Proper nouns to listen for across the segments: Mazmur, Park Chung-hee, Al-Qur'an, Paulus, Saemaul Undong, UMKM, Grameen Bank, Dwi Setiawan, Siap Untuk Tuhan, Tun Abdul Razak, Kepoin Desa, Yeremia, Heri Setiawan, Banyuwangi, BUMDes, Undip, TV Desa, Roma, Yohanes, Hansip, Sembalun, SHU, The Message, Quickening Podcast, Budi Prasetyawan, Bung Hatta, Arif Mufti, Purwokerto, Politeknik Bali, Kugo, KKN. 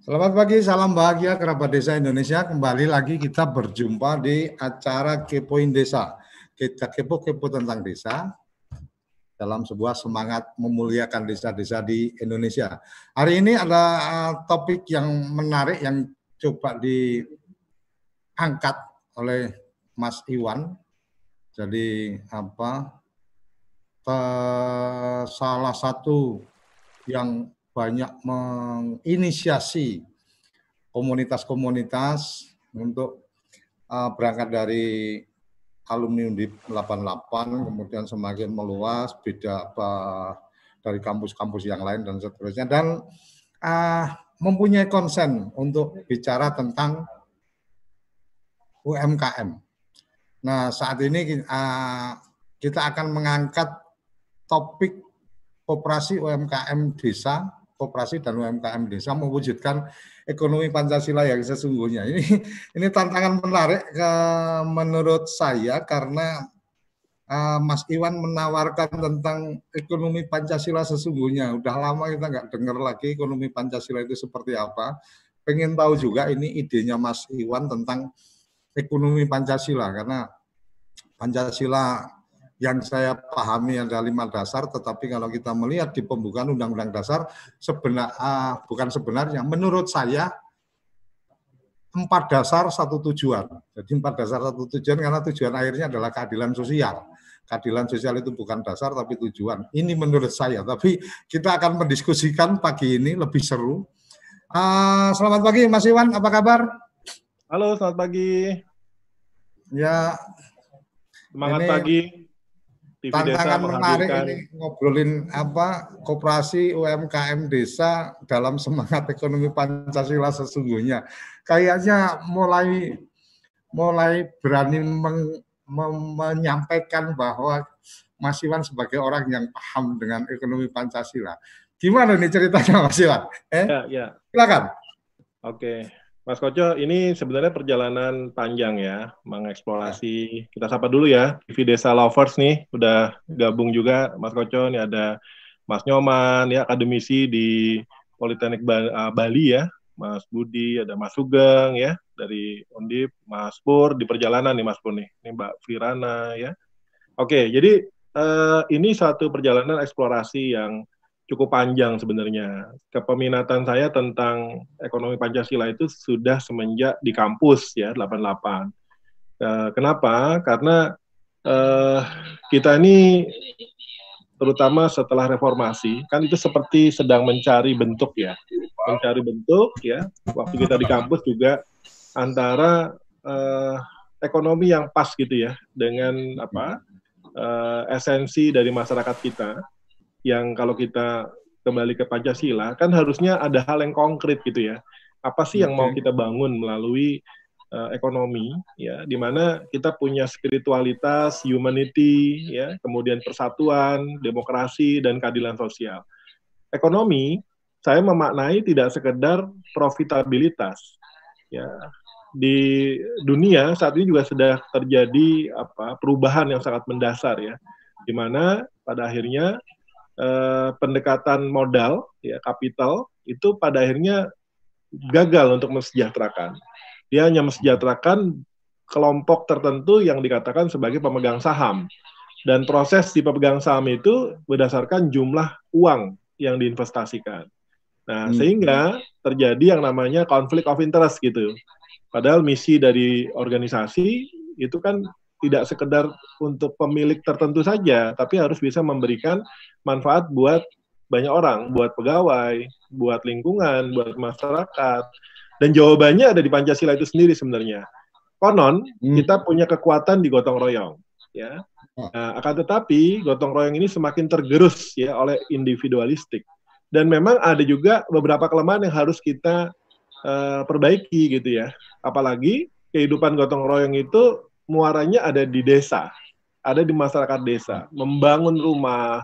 Selamat pagi, salam bahagia kerabat desa Indonesia. Kembali lagi kita berjumpa di acara Kepoin Desa. Kita kepo-kepo tentang desa dalam sebuah semangat memuliakan desa-desa di Indonesia. Hari ini ada topik yang menarik yang coba diangkat oleh Mas Iwan. Jadi salah satu yang banyak menginisiasi komunitas-komunitas untuk berangkat dari alumni Undip 88, kemudian semakin meluas, beda dari kampus-kampus yang lain dan seterusnya, dan mempunyai konsen untuk bicara tentang UMKM. Nah, saat ini kita akan mengangkat topik koperasi UMKM desa. Koperasi dan UMKM desa mewujudkan ekonomi Pancasila yang sesungguhnya. Ini tantangan menarik menurut saya karena Mas Iwan menawarkan tentang ekonomi Pancasila sesungguhnya. Udah lama kita nggak dengar lagi ekonomi Pancasila itu seperti apa. Pengen tahu juga ini idenya Mas Iwan tentang ekonomi Pancasila, karena Pancasila yang saya pahami ada 5 dasar, tetapi kalau kita melihat di pembukaan Undang-Undang Dasar, menurut saya 4 dasar 1 tujuan. Jadi 4 dasar 1 tujuan karena tujuan akhirnya adalah keadilan sosial. Keadilan sosial itu bukan dasar tapi tujuan. Ini menurut saya, tapi kita akan mendiskusikan pagi ini lebih seru. Selamat pagi Mas Iwan, apa kabar? Halo, selamat pagi. Ya, semangat pagi. TV tantangan Desa menarik ini, ngobrolin koperasi UMKM desa dalam semangat ekonomi Pancasila sesungguhnya. Kayaknya mulai berani menyampaikan bahwa Mas Iwan sebagai orang yang paham dengan ekonomi Pancasila. Gimana nih ceritanya Mas Iwan? Silakan. Oke. Mas Koco, ini sebenarnya perjalanan panjang ya, mengeksplorasi. Kita sapa dulu ya, TV Desa Lovers nih, udah gabung juga Mas Koco, nih ada Mas Nyoman, ya akademisi di Politeknik Bali ya, Mas Budi, ada Mas Sugeng ya, dari Undip, Mas Pur, di perjalanan nih Mas Pur nih, ini Mbak Firana ya. Oke, jadi ini satu perjalanan eksplorasi yang cukup panjang sebenarnya. Kepeminatan saya tentang ekonomi Pancasila itu sudah semenjak di kampus ya, 88. Kenapa? Karena kita ini terutama setelah reformasi, kan itu seperti sedang mencari bentuk ya. Mencari bentuk ya, waktu kita di kampus juga antara ekonomi yang pas gitu ya, dengan esensi dari masyarakat kita. Yang kalau kita kembali ke Pancasila, kan harusnya ada hal yang konkret gitu ya. Apa sih yang mau kita bangun melalui ekonomi, ya, di mana kita punya spiritualitas, humanity, ya, kemudian persatuan, demokrasi, dan keadilan sosial. Ekonomi, saya memaknai tidak sekedar profitabilitas. Ya. Di dunia saat ini juga sudah terjadi perubahan yang sangat mendasar ya, di mana pada akhirnya pendekatan modal, ya, kapital, itu pada akhirnya gagal untuk mensejahterakan. Dia hanya mensejahterakan kelompok tertentu yang dikatakan sebagai pemegang saham. Dan proses di pemegang saham itu berdasarkan jumlah uang yang diinvestasikan. Nah, sehingga terjadi yang namanya konflik of interest gitu. Padahal misi dari organisasi itu kan tidak sekedar untuk pemilik tertentu saja, tapi harus bisa memberikan manfaat buat banyak orang, buat pegawai, buat lingkungan, buat masyarakat. Dan jawabannya ada di Pancasila itu sendiri sebenarnya. Konon, kita punya kekuatan di gotong royong. Ya. Nah, akan tetapi, gotong royong ini semakin tergerus ya, oleh individualistik. Dan memang ada juga beberapa kelemahan yang harus kita perbaiki gitu ya. Apalagi kehidupan gotong royong itu muaranya ada di desa, ada di masyarakat desa, membangun rumah,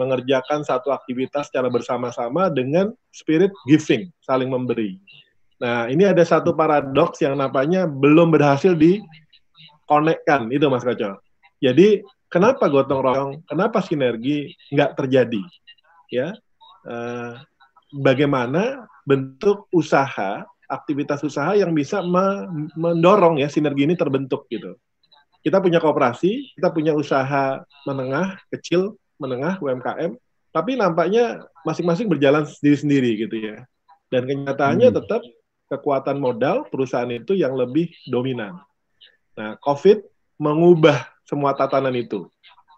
mengerjakan satu aktivitas secara bersama-sama dengan spirit giving, saling memberi. Nah, ini ada satu paradoks yang nampaknya belum berhasil dikonekkan, itu Mas Koco. Jadi, kenapa gotong royong, kenapa sinergi nggak terjadi? Ya, bagaimana bentuk usaha, aktivitas usaha yang bisa mendorong ya sinergi ini terbentuk gitu. Kita punya koperasi, kita punya usaha menengah, kecil, menengah, UMKM, tapi nampaknya masing-masing berjalan sendiri-sendiri gitu ya. Dan kenyataannya tetap kekuatan modal perusahaan itu yang lebih dominan. Nah, COVID mengubah semua tatanan itu,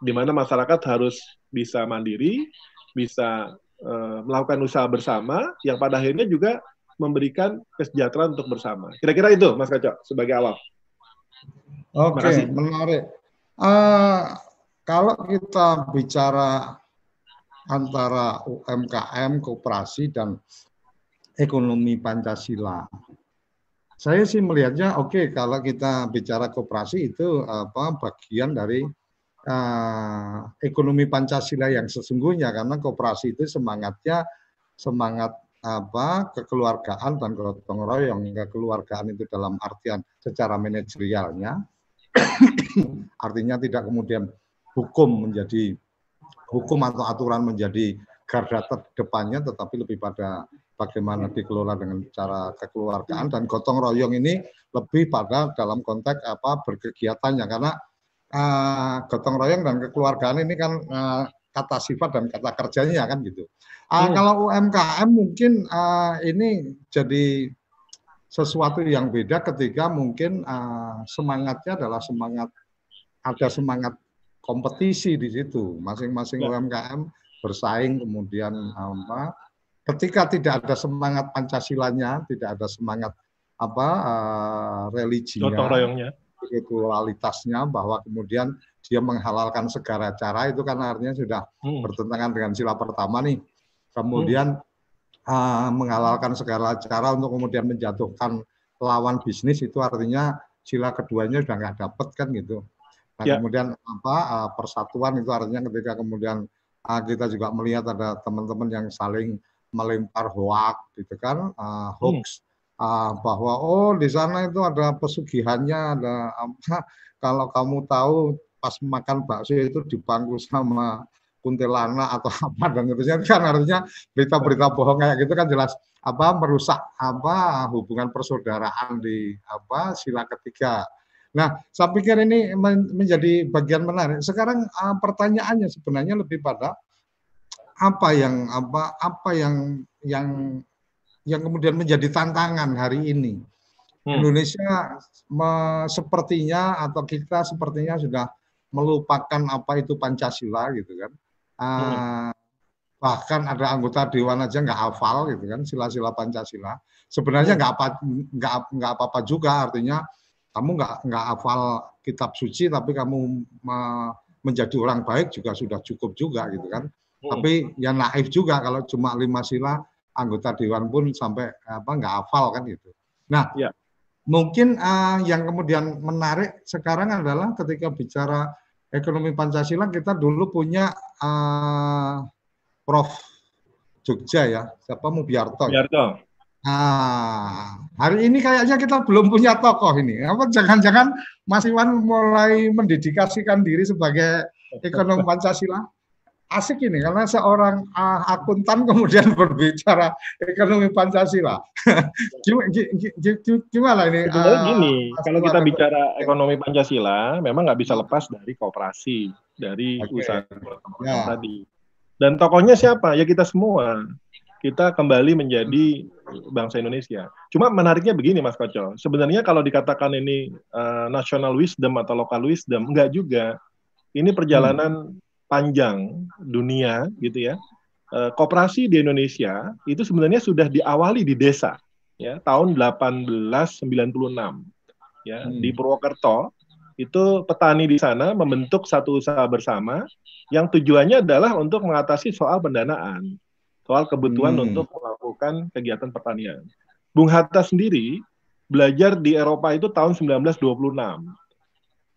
di mana masyarakat harus bisa mandiri, bisa melakukan usaha bersama, yang pada akhirnya juga memberikan kesejahteraan untuk bersama. Kira-kira itu, Mas Koco, sebagai awal. Oke, menarik. Kalau kita bicara antara UMKM, koperasi, dan ekonomi Pancasila. Saya sih melihatnya oke, kalau kita bicara koperasi itu apa bagian dari ekonomi Pancasila yang sesungguhnya, karena koperasi itu semangatnya semangat apa kekeluargaan dan gotong royong. Kekeluargaan itu dalam artian secara manajerialnya artinya tidak kemudian hukum atau aturan menjadi garda terdepannya, tetapi lebih pada bagaimana dikelola dengan cara kekeluargaan, dan gotong royong ini lebih pada dalam konteks apa berkegiatannya, karena gotong royong dan kekeluargaan ini kan kata sifat dan kata kerjanya kan gitu. Kalau UMKM mungkin ini jadi sesuatu yang beda ketika mungkin semangatnya adalah ada semangat kompetisi di situ, masing-masing UMKM bersaing, kemudian apa. Ketika tidak ada semangat Pancasilanya, tidak ada semangat apa religinya, spiritualitasnya, bahwa kemudian dia menghalalkan segala cara, itu kan artinya sudah bertentangan dengan sila pertama nih. Kemudian menghalalkan segala cara untuk kemudian menjatuhkan lawan bisnis, itu artinya sila keduanya sudah nggak dapat kan gitu. Nah, kemudian apa persatuan itu artinya ketika kemudian kita juga melihat ada teman-teman yang saling melempar hoax gitu kan, bahwa di sana itu ada pesugihannya, ada apa, kalau kamu tahu pas makan bakso itu dibangku sama kuntilanak atau apa dan terusnya, kan artinya berita-berita bohong kayak gitu kan jelas apa merusak apa hubungan persaudaraan di apa sila ketiga. Nah, saya pikir ini menjadi bagian menarik. Sekarang pertanyaannya sebenarnya lebih pada apa yang kemudian menjadi tantangan hari ini. Indonesia sepertinya atau kita sepertinya sudah melupakan apa itu Pancasila gitu kan. Bahkan ada anggota dewan aja nggak hafal gitu kan sila-sila Pancasila. Sebenarnya nggak apa-apa juga, artinya kamu nggak hafal kitab suci tapi kamu menjadi orang baik juga sudah cukup juga gitu kan. Tapi ya naif juga kalau cuma 5 sila anggota dewan pun sampai apa nggak hafal kan gitu. Nah, mungkin yang kemudian menarik sekarang adalah ketika bicara ekonomi Pancasila, kita dulu punya Prof Jogja ya, siapa Mubyarto. Mubyarto. Nah, hari ini kayaknya kita belum punya tokoh ini. Apa jangan-jangan Mas Iwan mulai mendedikasikan diri sebagai ekonom Pancasila? Asik ini karena seorang akuntan kemudian berbicara ekonomi Pancasila. Gimana ini? Gini, kalau kita bicara ekonomi Pancasila, memang nggak bisa lepas dari kooperasi, dari usaha tadi. Dan tokohnya siapa? Ya kita semua. Kita kembali menjadi bangsa Indonesia. Cuma menariknya begini, Mas Koco. Sebenarnya kalau dikatakan ini national wisdom atau local wisdom, enggak juga. Ini perjalanan panjang dunia, gitu ya. Koperasi di Indonesia itu sebenarnya sudah diawali di desa, ya, tahun 1896, ya, di Purwokerto. Itu petani di sana membentuk satu usaha bersama yang tujuannya adalah untuk mengatasi soal pendanaan, soal kebutuhan untuk melakukan kegiatan pertanian. Bung Hatta sendiri belajar di Eropa itu tahun 1926.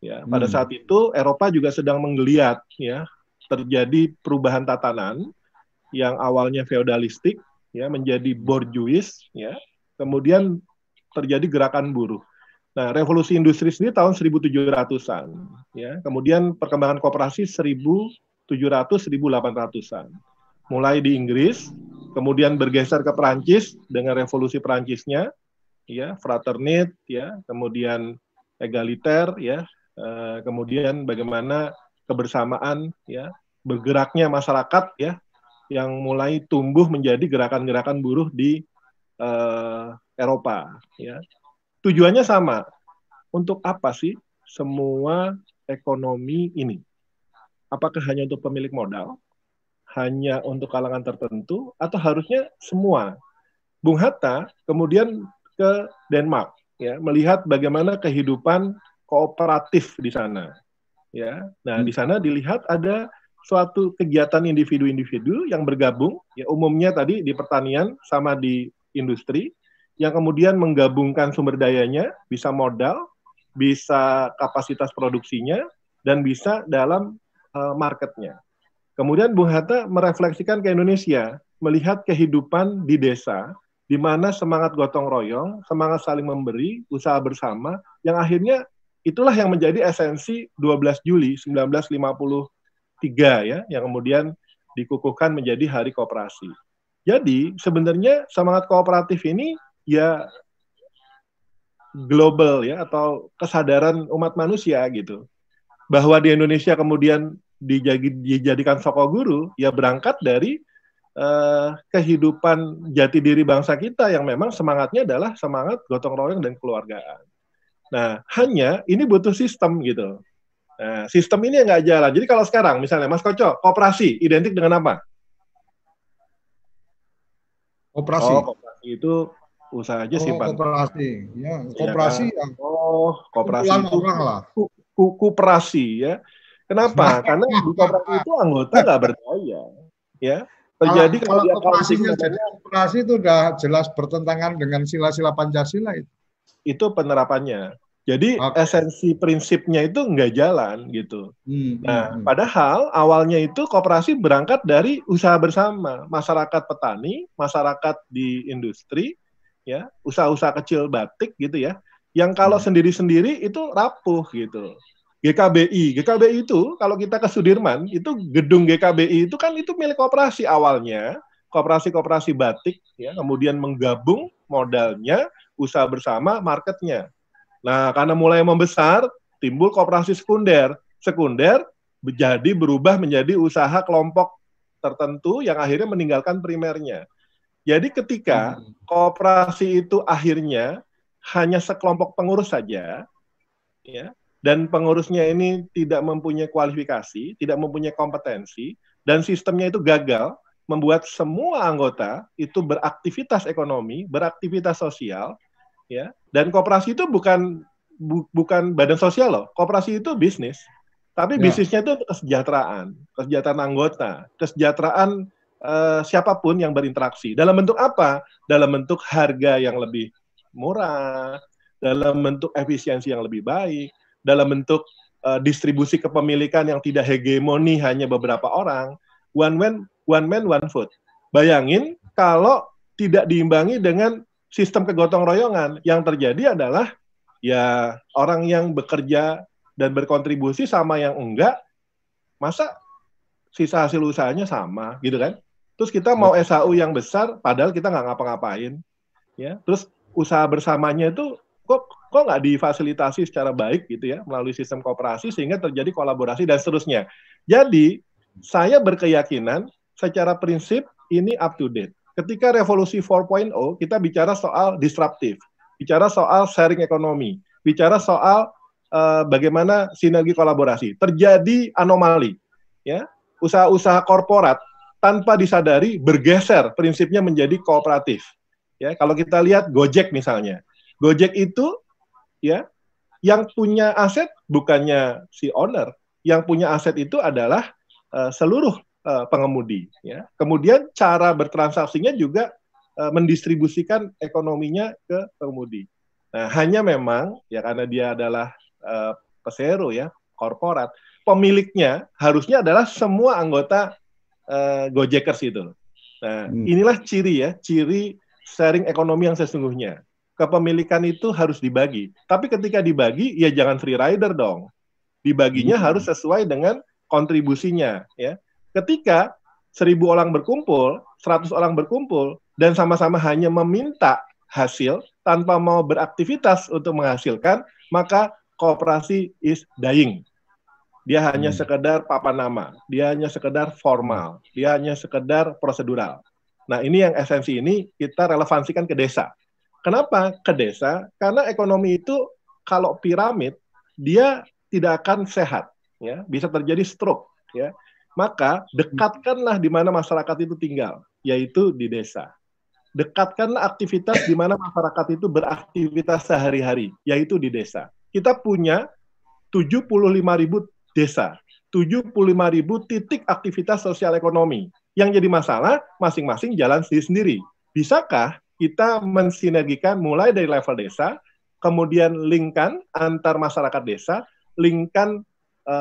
Ya, pada saat itu Eropa juga sedang menggeliat, ya, terjadi perubahan tatanan yang awalnya feodalistik, ya, menjadi borjuis, ya, Kemudian terjadi gerakan buruh. Nah, revolusi industri sendiri tahun 1700-an. Ya. Kemudian perkembangan koperasi 1700-1800-an. Mulai di Inggris, kemudian bergeser ke Perancis dengan revolusi Perancisnya, ya, fraternit, ya, kemudian egaliter, ya, kemudian bagaimana kebersamaan, ya, bergeraknya masyarakat, ya, yang mulai tumbuh menjadi gerakan-gerakan buruh di Eropa, ya. Tujuannya sama. Untuk apa sih semua ekonomi ini? Apakah hanya untuk pemilik modal? Hanya untuk kalangan tertentu? Atau harusnya semua? Bung Hatta kemudian ke Denmark, ya, melihat bagaimana kehidupan kooperatif di sana. Ya. Nah, di sana dilihat ada suatu kegiatan individu-individu yang bergabung, ya, umumnya tadi di pertanian sama di industri, yang kemudian menggabungkan sumber dayanya, bisa modal, bisa kapasitas produksinya, dan bisa dalam marketnya. Kemudian Bung Hatta merefleksikan ke Indonesia, melihat kehidupan di desa, di mana semangat gotong royong, semangat saling memberi, usaha bersama, yang akhirnya itulah yang menjadi esensi 12 Juli 1953, ya, yang kemudian dikukuhkan menjadi Hari Koperasi. Jadi sebenarnya semangat kooperatif ini ya global, ya, atau kesadaran umat manusia gitu. Bahwa di Indonesia kemudian dijadikan soko guru, ya berangkat dari kehidupan jati diri bangsa kita yang memang semangatnya adalah semangat gotong royong dan kekeluargaan. Nah, hanya ini butuh sistem gitu. Nah, sistem ini nggak jalan. Jadi kalau sekarang misalnya Mas Koco, koperasi identik dengan apa? Koperasi. Oh, koperasi itu usaha aja simpan. Koperasi, ya. Koperasi ya, kan? Oh, koperasi itu orang lah. Kuperasi, ya. Kenapa? Karena di koperasi itu anggota nggak berdaya, ya. Terjadi kalau koperasinya jadi koperasi itu udah jelas bertentangan dengan sila-sila Pancasila itu. Itu penerapannya. Jadi esensi prinsipnya itu nggak jalan gitu. Nah, padahal awalnya itu koperasi berangkat dari usaha bersama masyarakat petani, masyarakat di industri, ya, usaha-usaha kecil batik gitu ya. Yang kalau sendiri-sendiri itu rapuh gitu. GKBI itu kalau kita ke Sudirman itu gedung GKBI itu kan itu milik koperasi awalnya, koperasi-koperasi batik, ya, kemudian menggabung modalnya, usaha bersama, marketnya. Nah, karena mulai membesar, timbul koperasi sekunder. Sekunder jadi berubah menjadi usaha kelompok tertentu yang akhirnya meninggalkan primernya. Jadi ketika koperasi itu akhirnya hanya sekelompok pengurus saja, ya, dan pengurusnya ini tidak mempunyai kualifikasi, tidak mempunyai kompetensi, dan sistemnya itu gagal, membuat semua anggota itu beraktivitas ekonomi, beraktivitas sosial, ya. Dan koperasi itu bukan badan sosial loh. Koperasi itu bisnis. Tapi bisnisnya itu kesejahteraan. Kesejahteraan anggota. Kesejahteraan siapapun yang berinteraksi. Dalam bentuk apa? Dalam bentuk harga yang lebih murah. Dalam bentuk efisiensi yang lebih baik. Dalam bentuk distribusi kepemilikan yang tidak hegemoni hanya beberapa orang. One man, one food. Bayangin kalau tidak diimbangi dengan sistem kegotong royongan, yang terjadi adalah ya orang yang bekerja dan berkontribusi sama yang enggak, masa sisa hasil usahanya sama gitu kan? Terus kita mau SHU yang besar, padahal kita nggak ngapa-ngapain, ya. Terus usaha bersamanya itu kok nggak difasilitasi secara baik gitu ya melalui sistem kooperasi sehingga terjadi kolaborasi dan seterusnya. Jadi saya berkeyakinan secara prinsip ini up to date. Ketika revolusi 4.0, kita bicara soal disruptif, bicara soal sharing ekonomi, bicara soal bagaimana sinergi kolaborasi. Terjadi anomali, ya, usaha-usaha korporat tanpa disadari bergeser prinsipnya menjadi kooperatif. Ya, kalau kita lihat Gojek misalnya, Gojek itu ya yang punya aset bukannya si owner, yang punya aset itu adalah seluruh pengemudi, ya. Kemudian cara bertransaksinya juga mendistribusikan ekonominya ke pengemudi. Nah, hanya memang ya karena dia adalah pesero ya, korporat, pemiliknya harusnya adalah semua anggota Gojekers itu. Nah, inilah ciri sharing ekonomi yang sesungguhnya. Kepemilikan itu harus dibagi. Tapi ketika dibagi, ya jangan free rider dong. Dibaginya harus sesuai dengan kontribusinya. Ya. Ketika 1000 orang berkumpul, 100 orang berkumpul, dan sama-sama hanya meminta hasil tanpa mau beraktivitas untuk menghasilkan, maka kooperasi is dying. Dia hanya sekedar papan nama, dia hanya sekedar formal, dia hanya sekedar prosedural. Nah, ini yang esensi ini kita relevansikan ke desa. Kenapa ke desa? Karena ekonomi itu kalau piramid dia tidak akan sehat, ya, bisa terjadi stroke, ya. Maka dekatkanlah di mana masyarakat itu tinggal, yaitu di desa. Dekatkanlah aktivitas di mana masyarakat itu beraktivitas sehari-hari, yaitu di desa. Kita punya 75.000 desa, 75.000 titik aktivitas sosial ekonomi. Yang jadi masalah, masing-masing jalan sendiri-sendiri. Bisakah kita mensinergikan mulai dari level desa, kemudian linkkan antar masyarakat desa, linkkan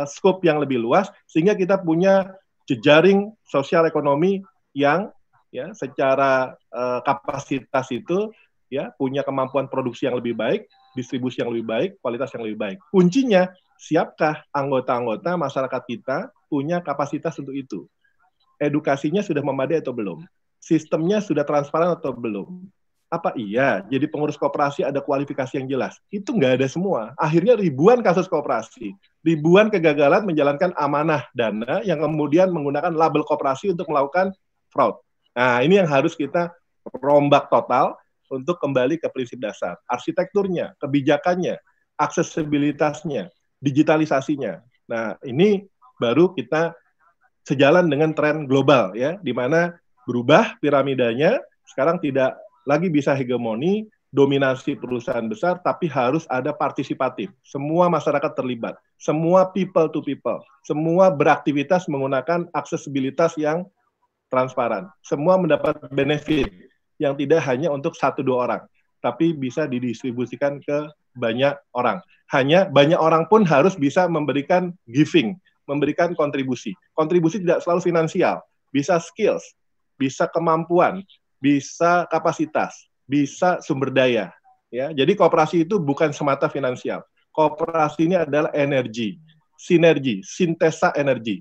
skop yang lebih luas, sehingga kita punya jejaring sosial ekonomi yang ya, secara kapasitas itu ya, punya kemampuan produksi yang lebih baik, distribusi yang lebih baik, kualitas yang lebih baik. Kuncinya, siapkah anggota-anggota masyarakat kita punya kapasitas untuk itu? Edukasinya sudah memadai atau belum? Sistemnya sudah transparan atau belum? Apa iya? Jadi pengurus koperasi ada kualifikasi yang jelas. Itu nggak ada semua. Akhirnya ribuan kasus koperasi, ribuan kegagalan menjalankan amanah dana yang kemudian menggunakan label koperasi untuk melakukan fraud. Nah, ini yang harus kita rombak total untuk kembali ke prinsip dasar. Arsitekturnya, kebijakannya, aksesibilitasnya, digitalisasinya. Nah, ini baru kita sejalan dengan tren global, ya, di mana berubah piramidanya, sekarang tidak lagi bisa hegemoni, dominasi perusahaan besar, tapi harus ada partisipatif. Semua masyarakat terlibat, semua people to people, semua beraktivitas menggunakan aksesibilitas yang transparan. Semua mendapat benefit yang tidak hanya untuk 1-2 orang, tapi bisa didistribusikan ke banyak orang. Hanya banyak orang pun harus bisa memberikan giving, memberikan kontribusi. Kontribusi tidak selalu finansial, bisa skills, bisa kemampuan, bisa kapasitas, bisa sumber daya. Ya, jadi kooperasi itu bukan semata finansial. Kooperasi ini adalah energi, sinergi, sintesa energi,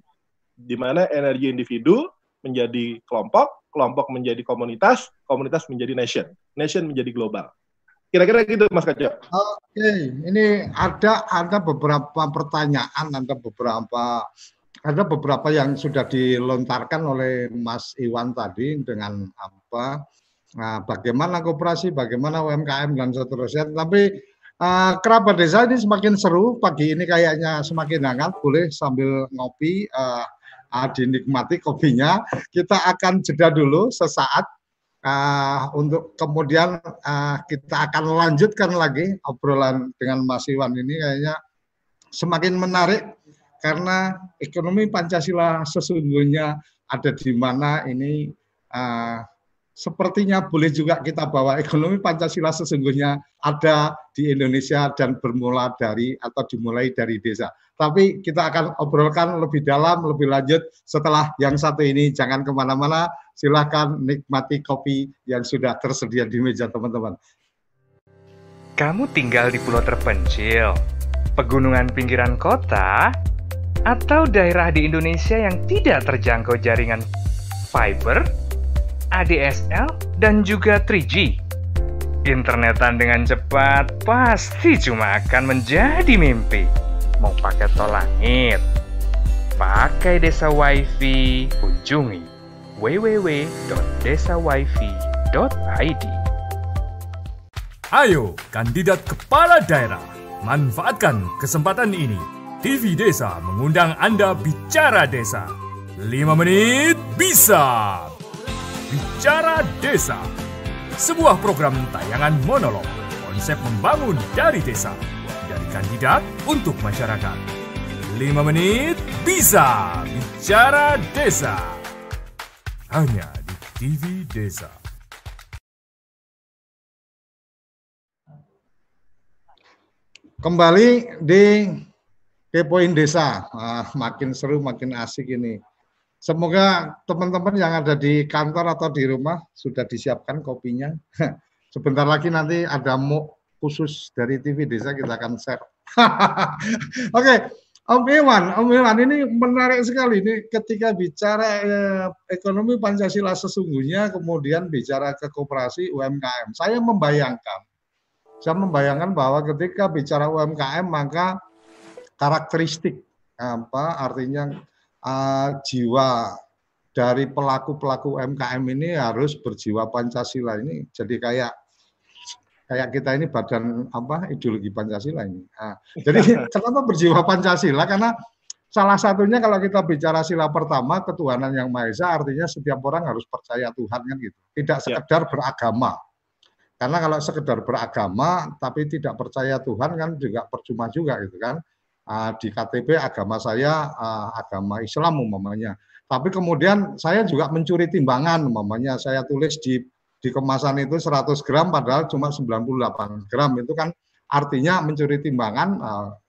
di mana energi individu menjadi kelompok, kelompok menjadi komunitas, komunitas menjadi nation, nation menjadi global. Kira-kira gitu, Mas Kajo. Oke, ini ada beberapa pertanyaan, ada beberapa yang sudah dilontarkan oleh Mas Iwan tadi dengan apa? Nah, bagaimana koperasi, bagaimana UMKM dan seterusnya. Tapi kerabat desa ini semakin seru pagi ini, kayaknya semakin hangat. Boleh sambil ngopi. Dinikmati kopinya. Kita akan jeda dulu sesaat untuk kemudian kita akan lanjutkan lagi obrolan dengan Mas Iwan ini. Kayaknya semakin menarik karena ekonomi Pancasila sesungguhnya ada di mana ini. Sepertinya boleh juga kita bawa ekonomi Pancasila sesungguhnya ada di Indonesia dan bermula dari atau dimulai dari desa. Tapi kita akan obrolkan lebih dalam, lebih lanjut setelah yang satu ini. Jangan kemana-mana, silahkan nikmati kopi yang sudah tersedia di meja teman-teman. Kamu tinggal di pulau terpencil, pegunungan pinggiran kota, atau daerah di Indonesia yang tidak terjangkau jaringan fiber, ADSL, dan juga 3G. Internetan dengan cepat pasti cuma akan menjadi mimpi. Mau pakai tol langit, pakai Desa Wifi, kunjungi www.desawifi.id. Ayo, kandidat kepala daerah, manfaatkan kesempatan ini. TV Desa mengundang Anda bicara desa. 5 menit bisa. Bicara Desa, sebuah program tayangan monolog, konsep membangun dari desa, dari kandidat untuk masyarakat. 5 menit bisa Bicara Desa, hanya di TV Desa. Kembali di Kepoin Desa, makin seru, makin asik ini. Semoga teman-teman yang ada di kantor atau di rumah sudah disiapkan kopinya. Sebentar lagi nanti ada MOOC khusus dari TV Desa, kita akan share. Oke, Om Iwan, ini menarik sekali. Ini ketika bicara ekonomi Pancasila sesungguhnya, kemudian bicara ke koperasi UMKM. Saya membayangkan bahwa ketika bicara UMKM maka karakteristik apa artinya? Jiwa dari pelaku-pelaku UMKM ini harus berjiwa Pancasila ini, jadi kayak kita ini badan apa ideologi Pancasila ini. Jadi kenapa berjiwa Pancasila? Karena salah satunya kalau kita bicara sila pertama ketuhanan yang Maha Esa, artinya setiap orang harus percaya Tuhan kan gitu. Tidak sekedar beragama. Karena kalau sekedar beragama tapi tidak percaya Tuhan kan juga percuma juga gitu kan. Di KTP agama saya agama Islam umpamanya, tapi kemudian saya juga mencuri timbangan umpamanya, saya tulis di kemasan itu 100 gram padahal cuma 98 gram, itu kan artinya mencuri timbangan,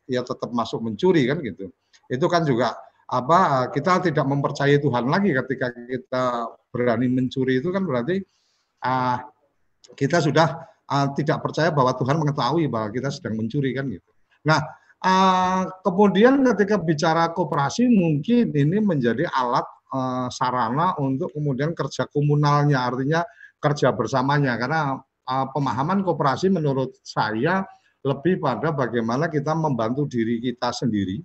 ya tetap masuk mencuri kan gitu. Itu kan juga apa, kita tidak mempercayai Tuhan lagi ketika kita berani mencuri, itu kan berarti kita sudah tidak percaya bahwa Tuhan mengetahui bahwa kita sedang mencuri kan gitu. Nah, kemudian ketika bicara koperasi mungkin ini menjadi alat sarana untuk kemudian kerja komunalnya, artinya kerja bersamanya, karena pemahaman koperasi menurut saya lebih pada bagaimana kita membantu diri kita sendiri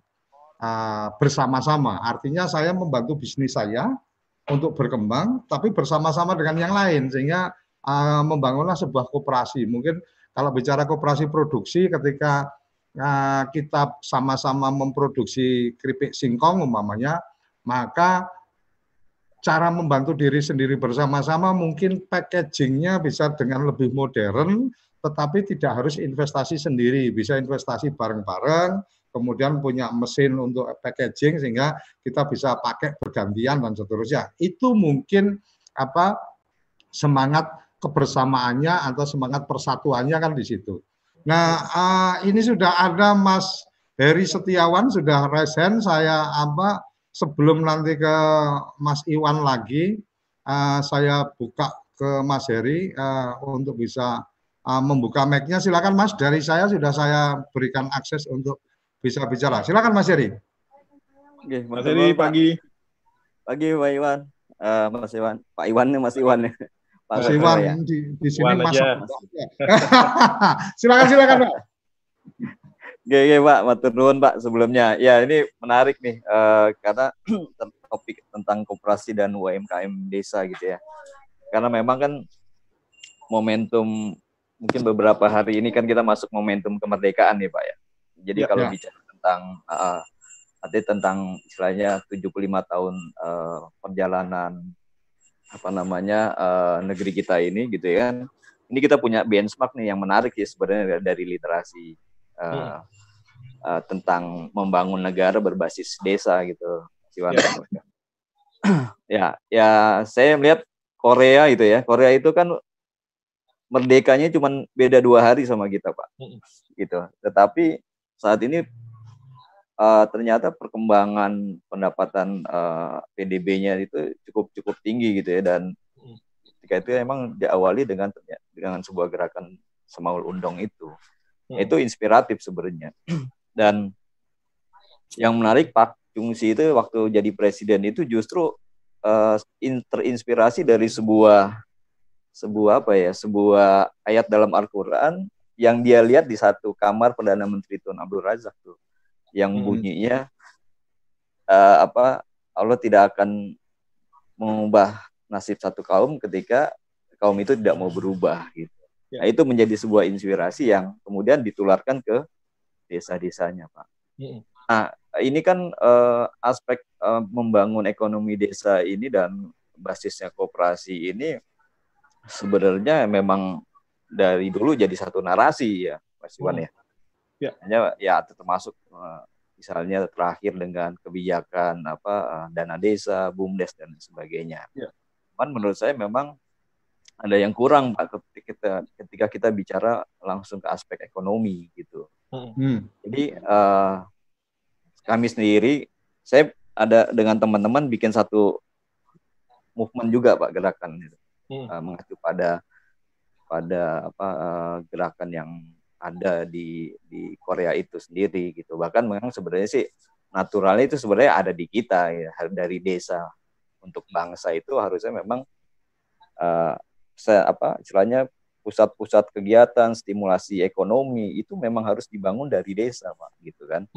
bersama-sama, artinya saya membantu bisnis saya untuk berkembang tapi bersama-sama dengan yang lain, sehingga membangunlah sebuah koperasi. Mungkin kalau bicara koperasi produksi, ketika kita sama-sama memproduksi keripik singkong umpamanya, maka cara membantu diri sendiri bersama-sama mungkin packagingnya bisa dengan lebih modern, tetapi tidak harus investasi sendiri, bisa investasi bareng-bareng, kemudian punya mesin untuk packaging sehingga kita bisa pakai bergantian dan seterusnya. Itu mungkin apa semangat kebersamaannya atau semangat persatuannya kan di situ. Nah, ini sudah ada Mas Heri Setiawan sudah raise hand. Saya apa sebelum nanti ke Mas Iwan lagi, saya buka ke Mas Heri untuk bisa membuka mic-nya. Silakan Mas, dari saya berikan akses untuk bisa bicara. Silakan Mas Heri. Oke, Mas Heri pagi Pak Iwan. Mas Iwan. Mas Iwan ya. Di sini Iwan masuk. Silakan Pak. Oke Pak, matur nuwun Pak sebelumnya. Ya ini menarik nih karena topik tentang koperasi dan UMKM desa gitu ya. Karena memang kan momentum mungkin beberapa hari ini kan kita masuk momentum kemerdekaan nih Pak ya. Jadi ya, kalau bicara tentang istilahnya 75 tahun perjalanan negeri kita ini gitu ya. Ini kita punya benchmark nih yang menarik ya sebenarnya dari literasi tentang membangun negara berbasis desa gitu. Ya, saya melihat Korea gitu ya. Korea itu kan merdekanya cuma beda 2 hari sama kita Pak. Gitu. Tetapi saat ini ternyata perkembangan pendapatan PDB-nya itu cukup tinggi gitu ya, dan ketika itu emang diawali dengan sebuah gerakan Saemaul Undong itu. Itu inspiratif sebenarnya. Dan yang menarik Park Chung-hee itu waktu jadi presiden itu justru terinspirasi dari sebuah ayat dalam Al-Qur'an yang dia lihat di satu kamar Perdana Menteri Tun Abdul Razak tuh, yang bunyinya Allah tidak akan mengubah nasib satu kaum ketika kaum itu tidak mau berubah gitu. Ya. Nah, itu menjadi sebuah inspirasi yang kemudian ditularkan ke desa-desanya, Pak. Ya. Nah, ini kan aspek membangun ekonomi desa ini dan basisnya koperasi ini sebenarnya memang dari dulu jadi satu narasi ya, Mas Iwan ya. Ya, termasuk misalnya terakhir dengan kebijakan dana desa, BUMDes dan sebagainya. Ya. Cuman menurut saya memang ada yang kurang Pak ketika kita bicara langsung ke aspek ekonomi gitu. Jadi kami sendiri, saya ada dengan teman-teman bikin satu movement juga Pak, gerakan gitu. Mengacu pada apa gerakan yang ada di Korea itu sendiri gitu. Bahkan memang sebenarnya sih naturalnya itu sebenarnya ada di kita ya, dari desa untuk bangsa itu harusnya memang istilahnya pusat-pusat kegiatan stimulasi ekonomi itu memang harus dibangun dari desa Pak gitu kan.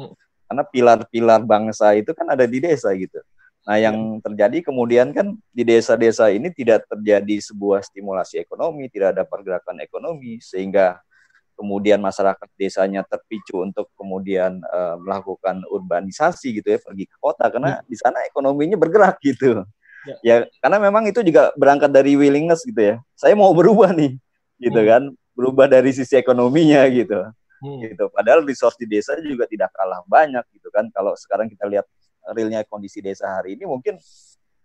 Karena pilar-pilar bangsa itu kan ada di desa gitu. Nah, yang terjadi kemudian kan di desa-desa ini tidak terjadi sebuah stimulasi ekonomi, tidak ada pergerakan ekonomi, sehingga kemudian masyarakat desanya terpicu untuk kemudian melakukan urbanisasi gitu ya, pergi ke kota, karena di sana ekonominya bergerak gitu. Ya, karena memang itu juga berangkat dari willingness gitu ya. Saya mau berubah nih, gitu kan, berubah dari sisi ekonominya gitu. Gitu. Padahal resource di desa juga tidak kalah banyak gitu kan. Kalau sekarang kita lihat realnya kondisi desa hari ini, mungkin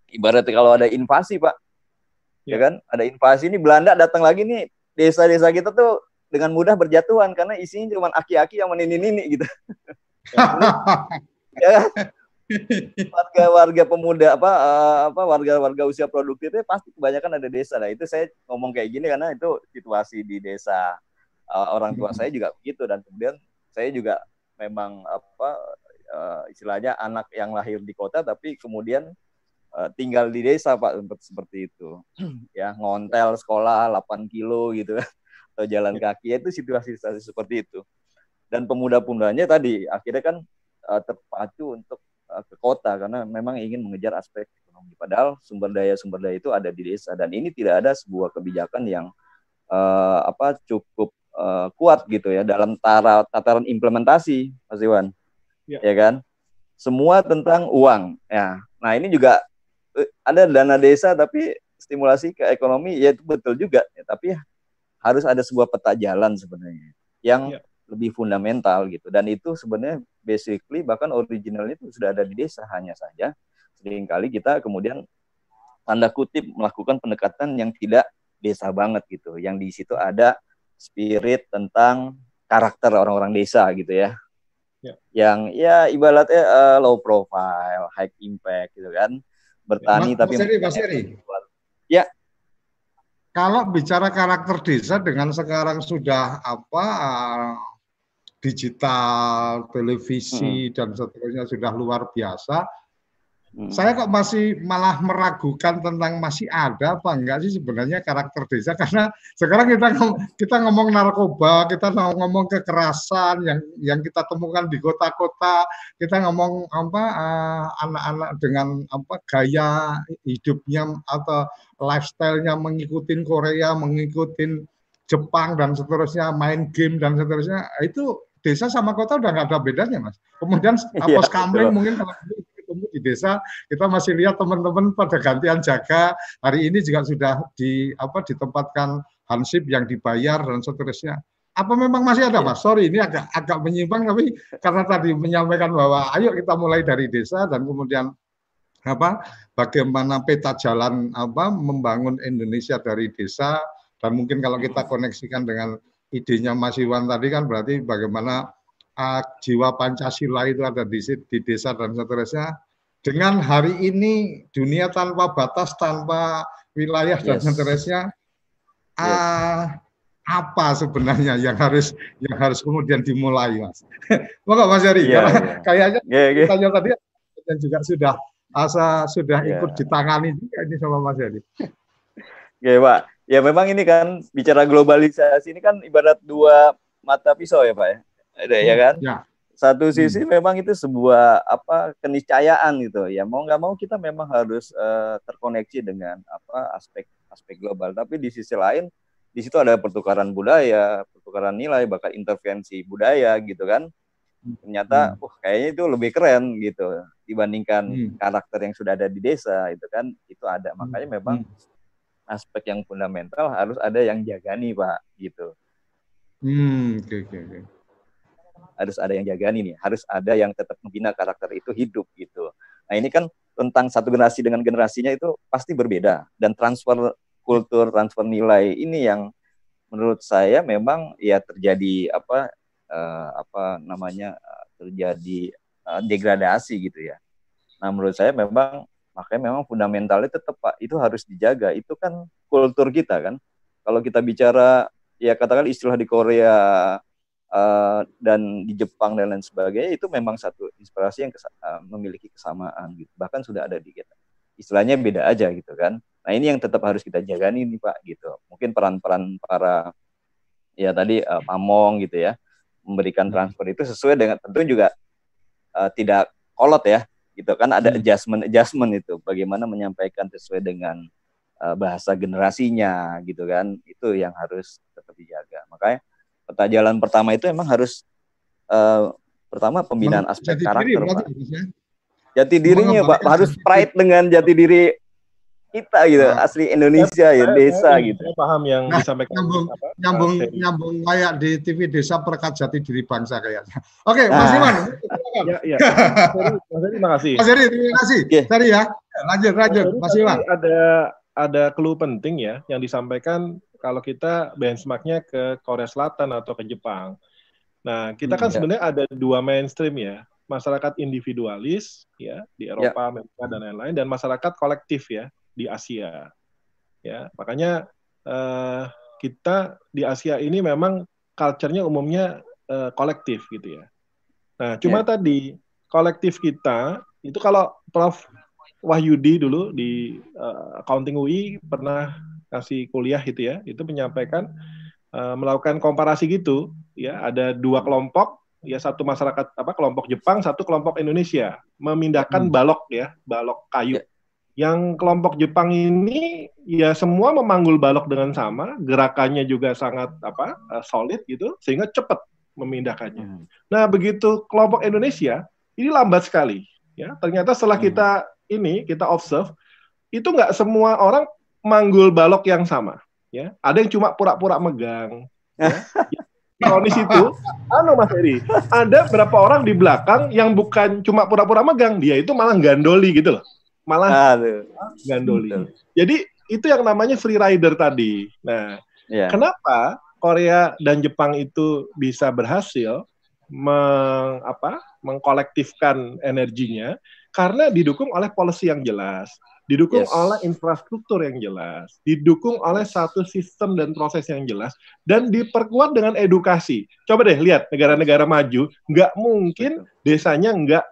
ibaratnya kalau ada invasi Pak, ya kan, ada invasi ini Belanda datang lagi nih, desa-desa kita tuh dengan mudah berjatuhan karena isinya cuma aki-aki yang menini-nini gitu. Ya kan? Warga-warga pemuda apa warga-warga usia produktifnya pasti kebanyakan ada desa. Nah, itu saya ngomong kayak gini karena itu situasi di desa orang tua saya juga begitu, dan kemudian saya juga memang apa istilahnya anak yang lahir di kota tapi kemudian tinggal di desa Pak, seperti itu ya, ngontel sekolah 8 kilo gitu atau jalan kaki, itu situasi-situasi seperti itu. Dan pemuda-pemudanya tadi akhirnya kan terpacu untuk ke kota karena memang ingin mengejar aspek ekonomi, padahal sumber daya itu ada di desa, dan ini tidak ada sebuah kebijakan yang cukup kuat gitu ya dalam tataran implementasi Mas Iwan. Ya kan, semua tentang uang ya. Nah, ini juga ada dana desa tapi stimulasi ke ekonomi ya, itu betul juga ya, tapi harus ada sebuah peta jalan sebenarnya yang lebih fundamental gitu, dan itu sebenarnya basically bahkan originalnya itu sudah ada di desa, hanya saja seringkali kita kemudian tanda kutip melakukan pendekatan yang tidak desa banget gitu, yang di situ ada spirit tentang karakter orang-orang desa gitu ya. Yang ya ibaratnya low profile, high impact gitu kan, bertani ya, tapi Mas Eri. Ya. Kalau bicara karakter desa dengan sekarang sudah digital, televisi dan seterusnya sudah luar biasa, saya kok masih malah meragukan tentang masih ada apa enggak sih sebenarnya karakter desa, karena sekarang kita ngomong narkoba, kita ngomong kekerasan yang kita temukan di kota-kota, kita ngomong anak-anak dengan gaya hidupnya atau lifestyle-nya mengikuti Korea, mengikuti Jepang dan seterusnya, main game dan seterusnya, itu desa sama kota udah nggak ada bedanya Mas. Kemudian poskamling mungkin kalau ketemu di desa kita masih lihat teman-teman pada gantian jaga, hari ini juga sudah ditempatkan hansip yang dibayar dan seterusnya. Apa memang masih ada Mas? Sorry, ini agak menyimpang, tapi karena tadi menyampaikan bahwa ayo kita mulai dari desa dan kemudian bagaimana peta jalan membangun Indonesia dari desa, dan mungkin kalau kita koneksikan dengan idenya Mas Iwan tadi kan berarti bagaimana jiwa Pancasila itu ada di desa dan seterusnya, dengan hari ini dunia tanpa batas, tanpa wilayah dan seterusnya, apa sebenarnya yang harus kemudian dimulai Mas? Maka Mas Eri, kayaknya pertanyaan tadi dan juga sudah ikut ditangani juga ini sama Mas Eri. Pak, ya memang ini kan bicara globalisasi ini kan ibarat dua mata pisau ya Pak ya, ada ya kan. Satu sisi memang itu sebuah keniscayaan gitu ya, mau nggak mau kita memang harus terkoneksi dengan aspek global, tapi di sisi lain di situ ada pertukaran budaya, pertukaran nilai, bahkan intervensi budaya gitu kan. Ternyata kayaknya itu lebih keren gitu dibandingkan karakter yang sudah ada di desa itu kan, itu ada. Makanya memang aspek yang fundamental harus ada yang jagani Pak gitu. Okay. Harus ada yang jagani nih, harus ada yang tetap membina karakter itu hidup gitu. Nah, ini kan tentang satu generasi dengan generasinya itu pasti berbeda, dan transfer kultur, transfer nilai ini yang menurut saya memang ya terjadi terjadi degradasi gitu ya. Nah, menurut saya memang, makanya memang fundamentalnya tetap Pak, itu harus dijaga. Itu kan kultur kita kan. Kalau kita bicara, ya katakan istilah di Korea dan di Jepang dan lain sebagainya, itu memang satu inspirasi yang memiliki kesamaan. Gitu. Bahkan sudah ada di kita. Istilahnya beda aja gitu kan. Nah ini yang tetap harus kita jaga nih Pak gitu. Mungkin peran-peran para ya tadi pamong gitu ya, memberikan transfer itu sesuai dengan tentu juga tidak kolot ya gitu kan, ada adjustment itu bagaimana menyampaikan sesuai dengan bahasa generasinya gitu kan, itu yang harus tetap dijaga. Makanya peta jalan pertama itu emang harus pertama pembinaan aspek karakter Pak. Jati dirinya Pak harus pride dengan jati diri kita gitu, asli Indonesia ya, desa gitu. Saya paham yang disampaikan. Nyambung kayak di TV Desa perkat jati diri bangsa kayaknya. Oke, Mas Iman. Ya. Mas Heri, terima kasih. Tadi ya, lanjut, Mas Iman. Ada clue penting ya yang disampaikan kalau kita benchmarknya ke Korea Selatan atau ke Jepang. Nah, kita kan sebenarnya ada dua mainstream ya, masyarakat individualis ya di Eropa, Amerika dan lain-lain, dan masyarakat kolektif ya di Asia, ya makanya kita di Asia ini memang culture-nya umumnya kolektif gitu ya. Nah cuma tadi kolektif kita itu kalau Prof Wahyudi dulu di accounting UI pernah kasih kuliah gitu ya, itu menyampaikan melakukan komparasi gitu ya, ada dua kelompok ya, satu masyarakat kelompok Jepang, satu kelompok Indonesia memindahkan balok kayu. Yang kelompok Jepang ini ya semua memanggul balok dengan sama, gerakannya juga sangat solid gitu, sehingga cepat memindahkannya. Nah begitu kelompok Indonesia ini lambat sekali ya. Ternyata setelah kita observe itu nggak semua orang manggul balok yang sama ya. Ada yang cuma pura-pura megang. Ya. Kronis itu, Mas Heri, ada berapa orang di belakang yang bukan cuma pura-pura megang, dia itu malah gandoli gitu loh. Gandoli. Betul. Jadi itu yang namanya free rider tadi. Nah, kenapa Korea dan Jepang itu bisa berhasil mengkolektifkan energinya? Karena didukung oleh policy yang jelas, didukung oleh infrastruktur yang jelas, didukung oleh satu sistem dan proses yang jelas, dan diperkuat dengan edukasi. Coba deh lihat negara-negara maju, nggak mungkin desanya nggak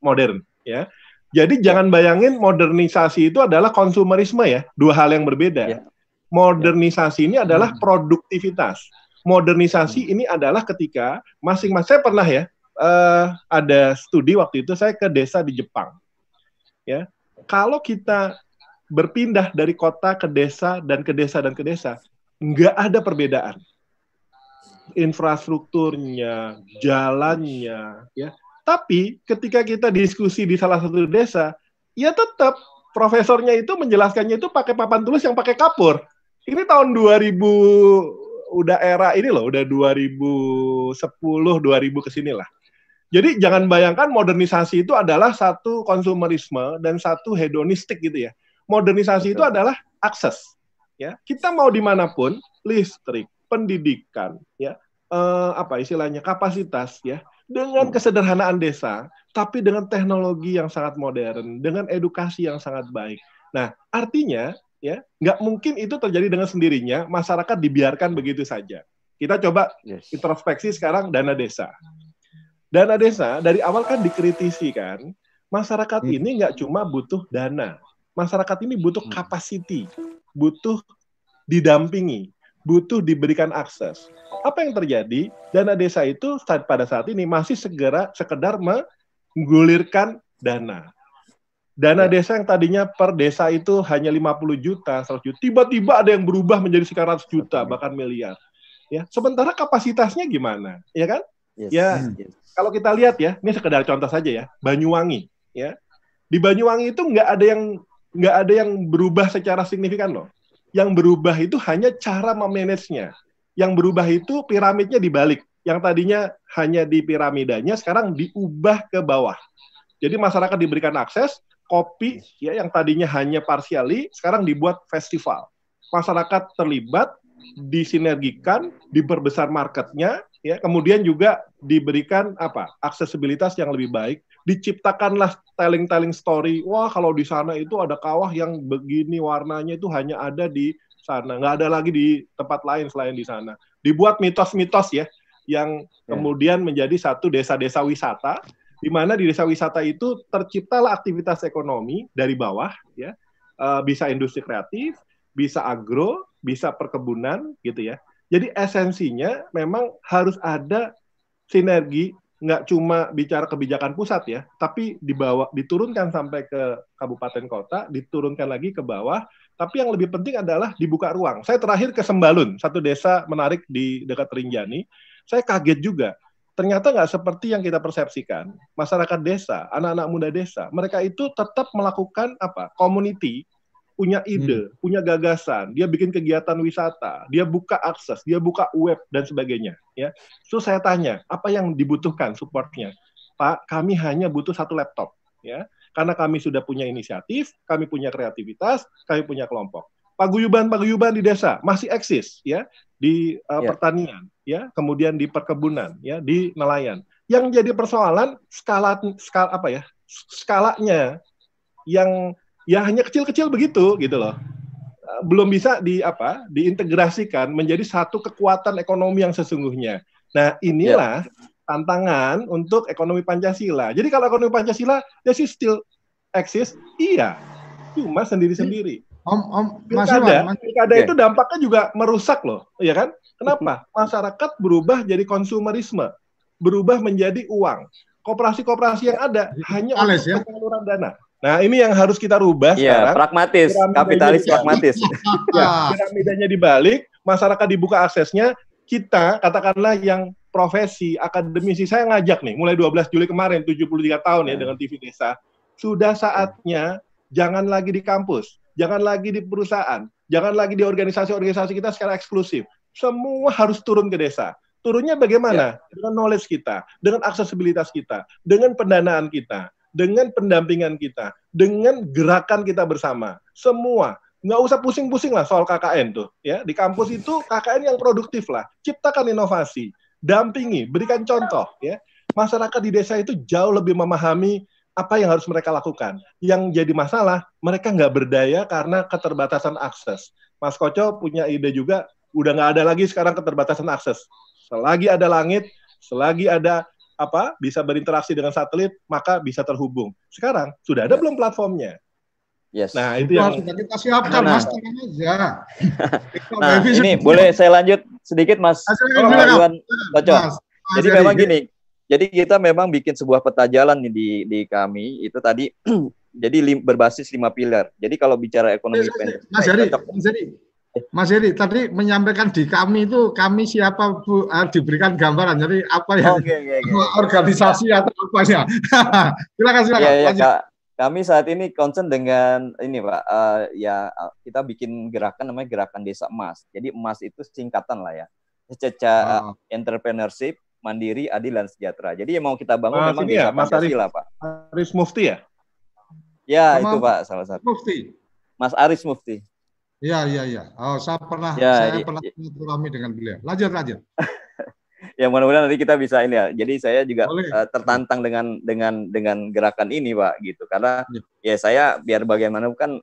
modern, ya. Jadi jangan bayangin modernisasi itu adalah konsumerisme ya, dua hal yang berbeda. Modernisasi ini adalah produktivitas. Modernisasi ini adalah ketika masing-masing, saya pernah ya, ada studi waktu itu saya ke desa di Jepang. Ya, kalau kita berpindah dari kota ke desa dan ke desa dan ke desa, nggak ada perbedaan. Infrastrukturnya, jalannya, ya. Tapi ketika kita diskusi di salah satu desa, ya tetap profesornya itu menjelaskannya itu pakai papan tulis yang pakai kapur. Ini tahun 2000 udah era ini loh, udah 2010, 2000 kesini lah. Jadi jangan bayangkan modernisasi itu adalah satu konsumerisme dan satu hedonistik gitu ya. Modernisasi itu adalah akses. Ya, kita mau dimanapun, listrik, pendidikan, ya, kapasitas, ya. Dengan kesederhanaan desa, tapi dengan teknologi yang sangat modern, dengan edukasi yang sangat baik. Nah, artinya ya nggak mungkin itu terjadi dengan sendirinya, masyarakat dibiarkan begitu saja. Kita coba introspeksi sekarang dana desa. Dana desa dari awal kan dikritisi kan, masyarakat ini nggak cuma butuh dana, masyarakat ini butuh capacity, butuh didampingi, butuh diberikan akses. Apa yang terjadi? Dana desa itu pada saat ini masih sekedar menggulirkan dana. Dana desa yang tadinya per desa itu hanya 50 juta, 100 juta. Tiba-tiba ada yang berubah menjadi 900 juta, bahkan miliar. Ya, sementara kapasitasnya gimana? Ya kan? Yes. Kalau kita lihat ya, ini sekedar contoh saja ya, Banyuwangi. Ya, di Banyuwangi itu nggak ada yang berubah secara signifikan loh. Yang berubah itu hanya cara memanagenya. Yang berubah itu piramidnya dibalik. Yang tadinya hanya di piramidanya, sekarang diubah ke bawah. Jadi masyarakat diberikan akses, kopi ya, yang tadinya hanya parsiali, sekarang dibuat festival. Masyarakat terlibat, disinergikan, diperbesar marketnya, ya, kemudian juga diberikan aksesibilitas yang lebih baik, diciptakanlah telling story, wah kalau di sana itu ada kawah yang begini warnanya itu hanya ada di sana, nggak ada lagi di tempat lain selain di sana. Dibuat mitos-mitos ya, yang kemudian menjadi satu desa-desa wisata, di mana di desa wisata itu terciptalah aktivitas ekonomi dari bawah, ya, bisa industri kreatif, bisa agro, bisa perkebunan, gitu ya. Jadi esensinya memang harus ada sinergi, nggak cuma bicara kebijakan pusat ya, tapi dibawa, diturunkan sampai ke kabupaten kota, diturunkan lagi ke bawah, tapi yang lebih penting adalah dibuka ruang. Saya terakhir ke Sembalun, satu desa menarik di dekat Rinjani, saya kaget juga. Ternyata nggak seperti yang kita persepsikan. Masyarakat desa, anak-anak muda desa, mereka itu tetap melakukan apa? Community, punya ide, punya gagasan, dia bikin kegiatan wisata, dia buka akses, dia buka web, dan sebagainya. Ya. So, saya tanya, apa yang dibutuhkan supportnya? Pak, kami hanya butuh satu laptop. Ya. Karena kami sudah punya inisiatif, kami punya kreativitas, kami punya kelompok. Paguyuban-paguyuban di desa masih eksis, ya, di pertanian, ya, kemudian di perkebunan, ya, di nelayan. Yang jadi persoalan skala apa ya? Skalanya yang ya hanya kecil-kecil begitu, gitu loh. Belum bisa diintegrasikan menjadi satu kekuatan ekonomi yang sesungguhnya. Nah, inilah tantangan untuk ekonomi Pancasila. Jadi kalau ekonomi Pancasila, dia sih still eksis, iya. Cuma sendiri-sendiri. Pilkada itu dampaknya juga merusak loh, ya kan? Kenapa? Masyarakat berubah jadi konsumerisme, berubah menjadi uang. Koperasi-koperasi yang ada hanya untuk penyaluran dana. Nah, ini yang harus kita rubah sekarang. Pragmatis, kapitalis pragmatis. Piramidanya dibalik, masyarakat dibuka aksesnya, kita katakanlah yang profesi, akademisi, saya ngajak nih, mulai 12 Juli kemarin, 73 tahun ya dengan TV Desa, sudah saatnya jangan lagi di kampus, jangan lagi di perusahaan, jangan lagi di organisasi-organisasi kita secara eksklusif. Semua harus turun ke desa. Turunnya bagaimana? Dengan knowledge kita, dengan aksesibilitas kita, dengan pendanaan kita, dengan pendampingan kita, dengan gerakan kita bersama. Semua. Nggak usah pusing-pusing lah soal KKN tuh. Ya. Di kampus itu KKN yang produktif lah. Ciptakan inovasi, dampingi, berikan contoh. Ya. Masyarakat di desa itu jauh lebih memahami apa yang harus mereka lakukan. Yang jadi masalah, mereka nggak berdaya karena keterbatasan akses. Mas Koco punya ide juga, udah nggak ada lagi sekarang keterbatasan akses. Selagi ada langit, selagi ada bisa berinteraksi dengan satelit, maka bisa terhubung. Sekarang, sudah ada belum platformnya? Yes. Nah, itu yang sudah kita siapkan, Mas. Aja. Nah, ini boleh saya lanjut sedikit, Mas. Koco. Jadi memang gini, jadi kita memang bikin sebuah peta jalan nih di kami itu tadi jadi berbasis 5 pilar. Jadi kalau bicara ekonomi Mas Heri tadi menyampaikan di kami itu kami siapa Bu, diberikan gambaran jadi apa ya organisasi atau apanya. silakan. Kami saat ini concern dengan ini Pak, kita bikin gerakan namanya Gerakan Desa Emas. Jadi emas itu singkatan lah ya. Entrepreneurship, mandiri, adil, dan sejahtera. Jadi yang mau kita bangun memang desa Pancasila, Pak. Arif Mufti ya? Ya, sama itu Pak, salah satu. Mufti. Mas Arif Mufti. Iya. Oh, saya pernah bertemu dengan beliau. Lanjut. Ya, mudah-mudahan nanti kita bisa ini ya. Jadi saya juga tertantang dengan gerakan ini, Pak, gitu. Karena ya saya biar bagaimana kan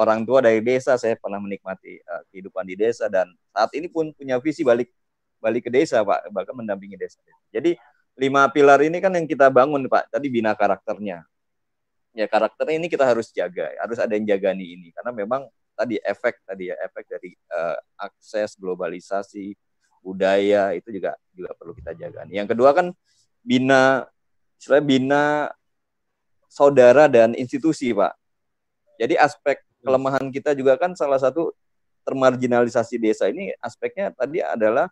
orang tua dari desa, saya pernah menikmati kehidupan di desa dan saat ini pun punya visi balik ke desa, Pak, bahkan mendampingi desa. Jadi 5 pilar ini kan yang kita bangun, Pak. Tadi bina karakternya. Ya, karakternya ini kita harus jaga, harus ada yang jagani ini karena memang efek dari akses globalisasi, budaya itu juga perlu kita jaga. Yang kedua kan bina saudara dan institusi, Pak. Jadi aspek kelemahan kita juga kan salah satu termarginalisasi desa ini aspeknya tadi adalah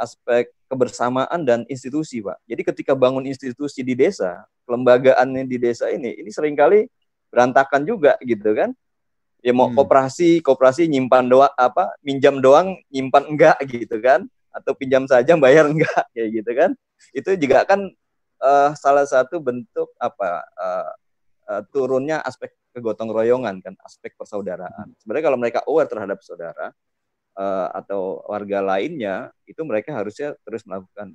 aspek kebersamaan dan institusi, Pak. Jadi ketika bangun institusi di desa, kelembagaannya di desa ini seringkali berantakan juga gitu kan. Ya mau koperasi nyimpan minjam doang, nyimpan enggak gitu kan, atau pinjam saja bayar enggak kayak gitu kan. Itu juga kan salah satu bentuk turunnya aspek kegotong royongan kan, aspek persaudaraan. Sebenarnya kalau mereka aware terhadap saudara atau warga lainnya itu mereka harusnya terus melakukan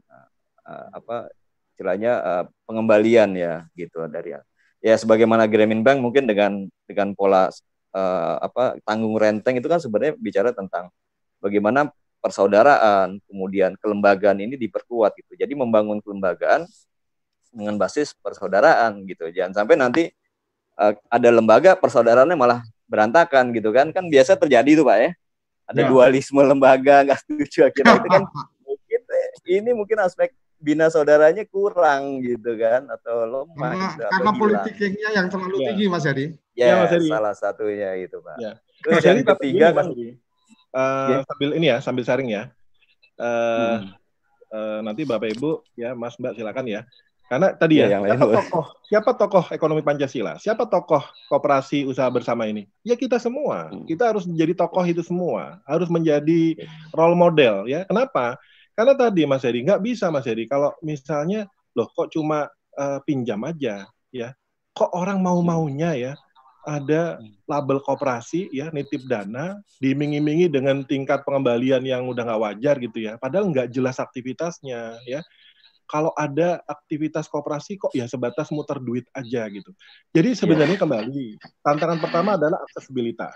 pengembalian ya gitu dari ya sebagaimana Grameen Bank mungkin dengan pola tanggung renteng itu kan sebenarnya bicara tentang bagaimana persaudaraan, kemudian kelembagaan ini diperkuat gitu. Jadi membangun kelembagaan dengan basis persaudaraan gitu. Jangan sampai nanti ada lembaga persaudaraannya malah berantakan gitu kan. Kan biasa terjadi itu Pak ya. Ada dualisme lembaga, nggak setuju akhirnya itu kan. Mungkin aspek bina saudaranya kurang gitu kan, atau lemah karena politiknya yang terlalu tinggi Mas Heri. Mas Heri. Salah satunya itu Pak. Ya. Terus yang ketiga kan sambil ini ya, sambil sharing ya. Nanti Bapak Ibu ya, Mas Mbak silakan ya. Karena tadi ya siapa tokoh ekonomi Pancasila? Siapa tokoh koperasi usaha bersama ini? Ya kita semua. Kita harus menjadi tokoh itu semua. Harus menjadi role model ya. Kenapa? Karena tadi Mas Heri nggak bisa Mas Heri kalau misalnya loh kok cuma pinjam aja ya. Kok orang mau-maunya ya ada label koperasi ya, nitip dana diiming-imingi dengan tingkat pengembalian yang udah nggak wajar gitu ya. Padahal nggak jelas aktivitasnya ya. Kalau ada aktivitas koperasi kok ya sebatas muter duit aja gitu. Jadi sebenarnya kembali, tantangan pertama adalah aksesibilitas.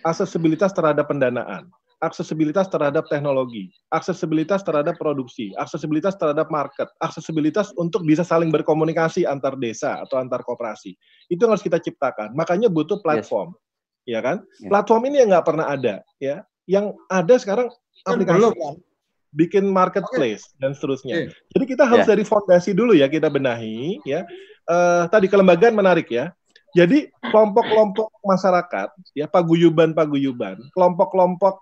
Aksesibilitas terhadap pendanaan, aksesibilitas terhadap teknologi, aksesibilitas terhadap produksi, aksesibilitas terhadap market, aksesibilitas untuk bisa saling berkomunikasi antar desa atau antar koperasi. Itu yang harus kita ciptakan. Makanya butuh platform. Ya kan? Platform ini yang nggak pernah ada ya. Yang ada sekarang aplikasi. Bikin marketplace dan seterusnya. Jadi kita harus dari fondasi dulu ya, kita benahi ya. Tadi kelembagaan menarik ya. Jadi kelompok-kelompok masyarakat ya, paguyuban, kelompok-kelompok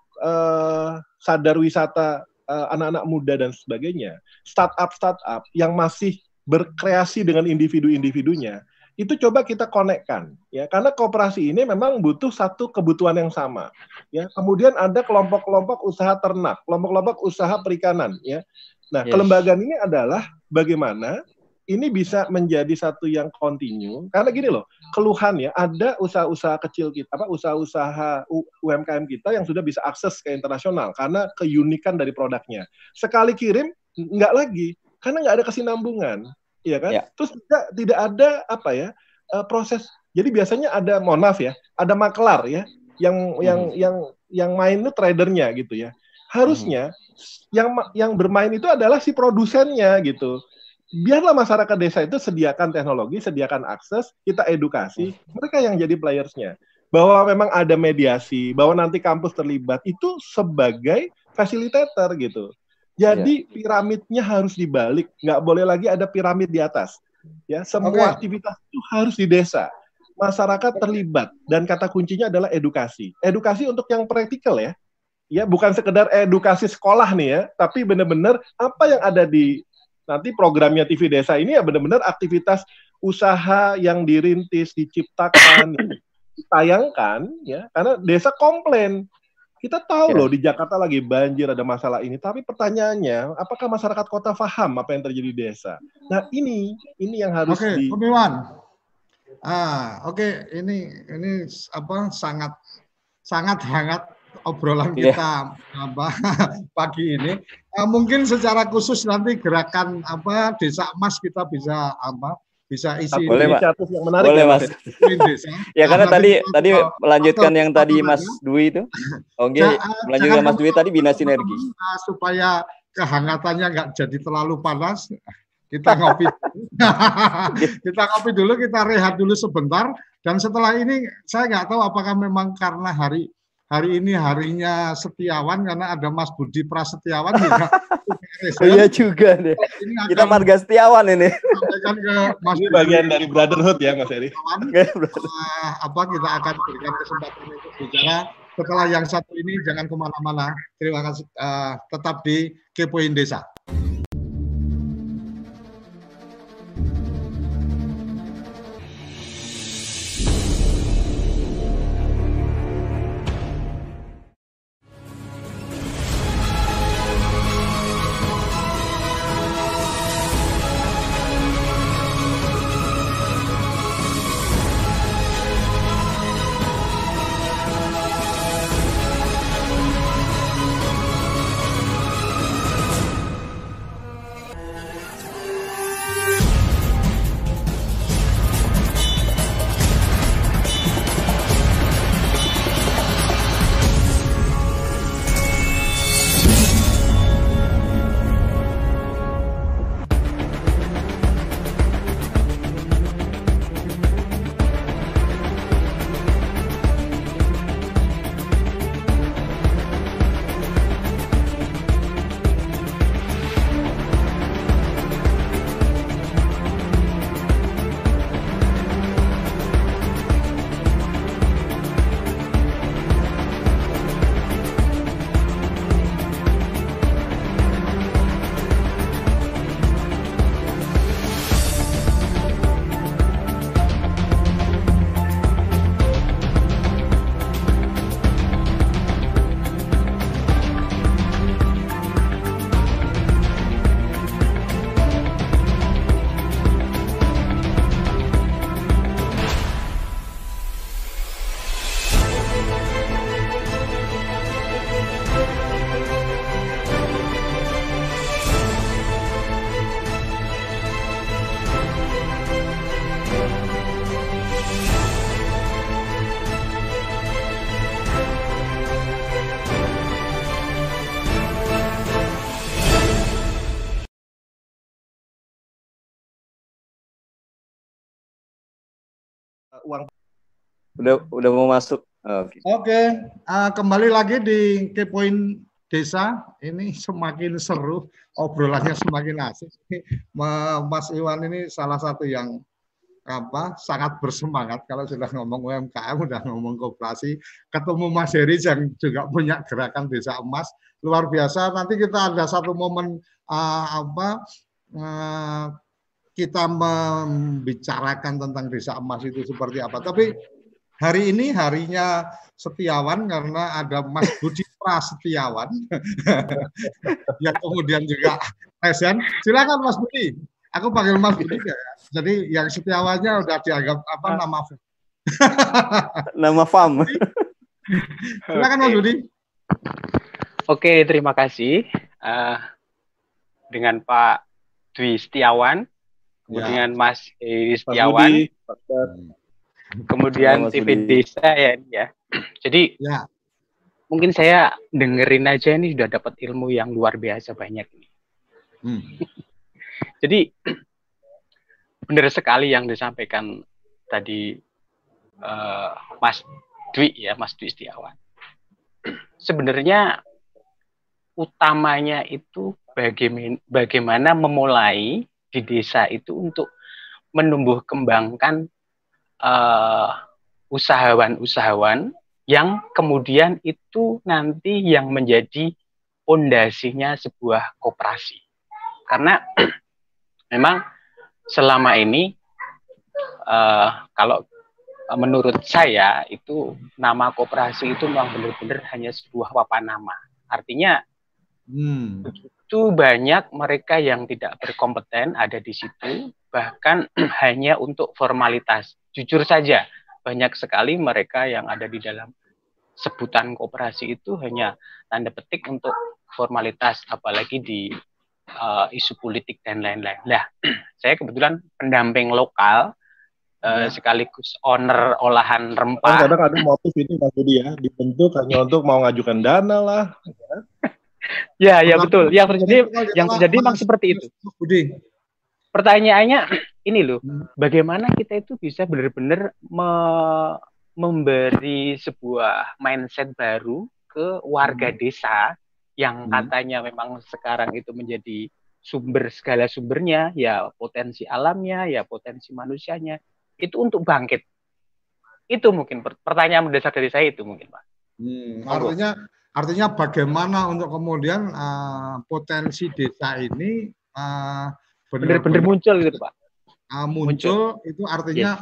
sadar wisata, anak-anak muda dan sebagainya, startup yang masih berkreasi dengan individu-individunya, itu coba kita konekkan ya, karena kooperasi ini memang butuh satu kebutuhan yang sama ya. Kemudian ada kelompok-kelompok usaha ternak, kelompok-kelompok usaha perikanan ya. Nah, kelembagaan ini adalah bagaimana ini bisa menjadi satu yang kontinu, karena gini loh, keluhan ya, ada usaha-usaha kecil kita, usaha-usaha UMKM kita yang sudah bisa akses ke internasional karena keunikan dari produknya. Sekali kirim nggak lagi karena nggak ada kesinambungan. Iya kan? Ya. Terus tidak ada proses. Jadi biasanya ada, mohon maaf ya, ada makelar ya yang main itu tradernya gitu ya. Harusnya yang bermain itu adalah si produsennya gitu. Biarlah masyarakat desa itu sediakan teknologi, sediakan akses, kita edukasi, mereka yang jadi playersnya. Bahwa memang ada mediasi, bahwa nanti kampus terlibat itu sebagai fasilitator gitu. Jadi piramidnya harus dibalik, nggak boleh lagi ada piramid di atas. Ya, semua aktivitas itu harus di desa. Masyarakat terlibat dan kata kuncinya adalah edukasi. Edukasi untuk yang praktikal ya. Ya, bukan sekedar edukasi sekolah nih ya, tapi benar-benar apa yang ada di nanti programnya TV Desa ini ya, benar-benar aktivitas usaha yang dirintis, diciptakan, ditayangkan ya. Karena desa komplain. Kita tahu loh di Jakarta lagi banjir, ada masalah ini. Tapi pertanyaannya, apakah masyarakat kota paham apa yang terjadi di desa? Nah ini yang harus ini sangat hangat obrolan kita pagi ini. Mungkin secara khusus nanti gerakan Desa Emas kita bisa isi inisiatif yang menarik. Boleh, Mas. Ya karena tadi melanjutkan yang tadi Mas Dwi itu. Melanjutkan Mas Dwi tadi bina sinergi. Supaya kehangatannya nggak jadi terlalu panas, kita ngopi. Kita rehat dulu sebentar. Dan setelah ini saya nggak tahu apakah memang karena hari ini harinya Setiawan, karena ada Mas Budi Prasetyawan juga. Iya juga deh. Kita marga Setiawan ini. Sampaikan ke Mas Budi. Ini bagian dari brotherhood ya Mas Eri. Kita akan berikan kesempatan untuk bicara setelah yang satu ini, jangan kemana-mana. Terima kasih. Tetap di Kepoin Desa. uang. Udah mau masuk. Oke. Okay. Kembali lagi di Kepoin Desa. Ini semakin seru, obrolannya semakin asik. Mas Iwan ini salah satu yang sangat bersemangat kalau sudah ngomong UMKM, sudah ngomong koperasi, ketemu Mas Heri yang juga punya gerakan Desa Emas, luar biasa. Nanti kita ada satu momen kita membicarakan tentang Desa Emas itu seperti apa. Tapi hari ini harinya Setiawan karena ada Mas Budi Prasetiawan yang kemudian juga presiden. Silakan Mas Budi. Aku panggil Mas Budi ya. Jadi yang Setiawannya udah dianggap nama fam. Nama fam. Silakan Mas Budi. Oke, terima kasih. Dengan Pak Dwi Setiawan, kemudian ya. Mas Heri Setiawan, Mas Budi, kemudian Mas TV Desa ya. Jadi ya. Mungkin saya dengerin aja ini sudah dapat ilmu yang luar biasa banyak ini. Jadi benar sekali yang disampaikan tadi Mas Dwi ya, Mas Dwi Setiawan. Sebenarnya utamanya itu bagaimana memulai di desa itu untuk menumbuh kembangkan usahawan-usahawan yang kemudian itu nanti yang menjadi fondasinya sebuah koperasi. Karena memang selama ini kalau menurut saya itu nama koperasi itu memang benar-benar hanya sebuah wapanama. Artinya begitu banyak mereka yang tidak berkompeten ada di situ, bahkan hanya untuk formalitas. Jujur saja, banyak sekali mereka yang ada di dalam sebutan koperasi itu hanya tanda petik untuk formalitas, apalagi di isu politik dan lain-lain. Nah, saya kebetulan pendamping lokal sekaligus owner olahan rempah. Kadang ada motif itu Mas Budi ya, dibentuk hanya untuk mau ngajukan dana lah. Ya, ya betul. Yang terjadi memang seperti itu. Budi. Pertanyaannya ini loh, bagaimana kita itu bisa benar-benar memberi sebuah mindset baru ke warga desa? Yang katanya memang sekarang itu menjadi sumber segala sumbernya, ya potensi alamnya, ya potensi manusianya, itu untuk bangkit. Itu mungkin pertanyaan mendasar dari saya itu mungkin Pak. Artinya bagaimana untuk kemudian potensi desa ini benar-benar muncul gitu Pak. Muncul itu artinya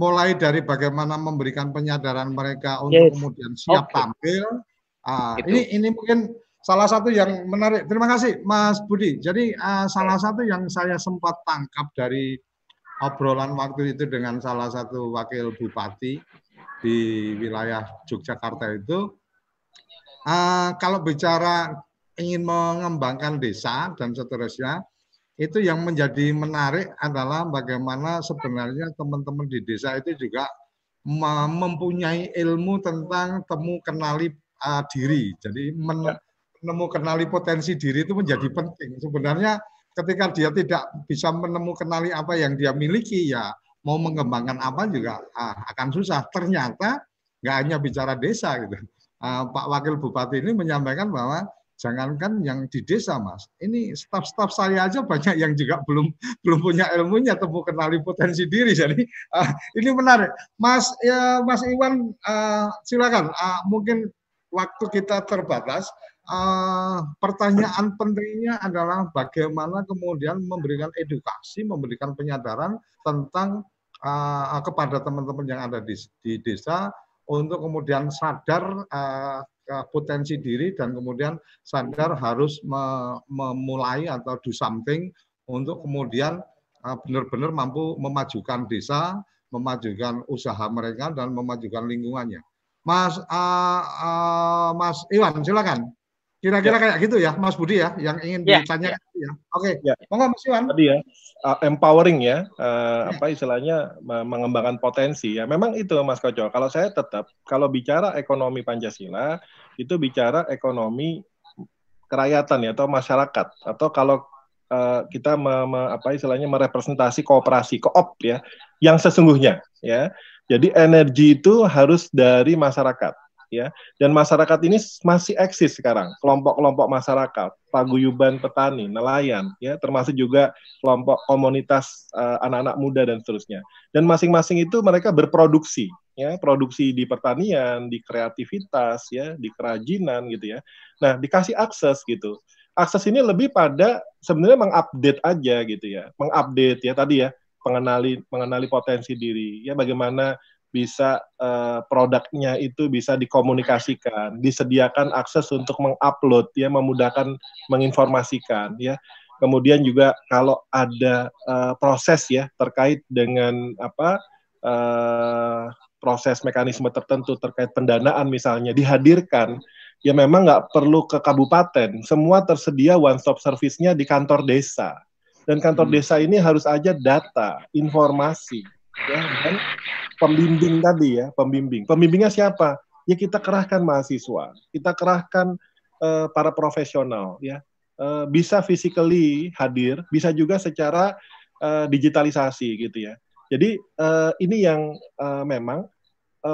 mulai dari bagaimana memberikan penyadaran mereka untuk kemudian siap tampil. Ini mungkin salah satu yang menarik. Terima kasih Mas Budi. Jadi salah satu yang saya sempat tangkap dari obrolan waktu itu dengan salah satu wakil bupati di wilayah Yogyakarta itu, kalau bicara ingin mengembangkan desa dan seterusnya, itu yang menjadi menarik adalah bagaimana sebenarnya teman-teman di desa itu juga mempunyai ilmu tentang temu kenali diri. Jadi menemu kenali potensi diri itu menjadi penting. Sebenarnya ketika dia tidak bisa menemu kenali apa yang dia miliki, ya mau mengembangkan apa juga akan susah. Ternyata nggak hanya bicara desa gitu. Pak Wakil Bupati ini menyampaikan bahwa jangankan yang di desa Mas, ini staf-staf saya aja banyak yang juga belum punya ilmunya temu kenali potensi diri. Jadi ini menarik. Mas Iwan silakan. Mungkin waktu kita terbatas. Pertanyaan pentingnya adalah bagaimana kemudian memberikan edukasi, memberikan penyadaran tentang kepada teman-teman yang ada di desa untuk kemudian sadar potensi diri dan kemudian sadar harus memulai atau do something untuk kemudian benar-benar mampu memajukan desa, memajukan usaha mereka dan memajukan lingkungannya. Mas Iwan silakan. Kira-kira kayak gitu ya, Mas Budi ya, yang ingin ditanya ya. Oke, monggo Mas Iwan. Tadi ya, empowering ya, apa istilahnya mengembangkan potensi ya. Memang itu Mas Koco. Kalau saya tetap, kalau bicara ekonomi Pancasila itu bicara ekonomi kerakyatan ya atau masyarakat, atau kalau kita merepresentasi kooperasi, koop ya, yang sesungguhnya ya. Jadi energi itu harus dari masyarakat, ya. Dan masyarakat ini masih eksis sekarang, kelompok-kelompok masyarakat, paguyuban petani, nelayan, ya, termasuk juga kelompok komunitas anak-anak muda dan seterusnya. Dan masing-masing itu mereka berproduksi, ya, produksi di pertanian, di kreativitas, ya, di kerajinan, gitu ya. Nah, dikasih akses gitu. Akses ini lebih pada sebenarnya mengupdate aja gitu ya, mengupdate ya tadi ya. mengenali potensi diri, ya bagaimana bisa produknya itu bisa dikomunikasikan, disediakan akses untuk mengupload, ya memudahkan menginformasikan, ya. Kemudian juga kalau ada proses ya terkait dengan apa proses mekanisme tertentu terkait pendanaan misalnya dihadirkan, ya memang nggak perlu ke kabupaten, semua tersedia one stop service-nya di kantor desa. Dan kantor desa ini harus aja data, informasi, ya, dan pembimbing tadi ya, pembimbing. Pembimbingnya siapa? Ya kita kerahkan mahasiswa, kita kerahkan para profesional, ya. Bisa physically hadir, bisa juga secara digitalisasi gitu ya. Jadi ini yang memang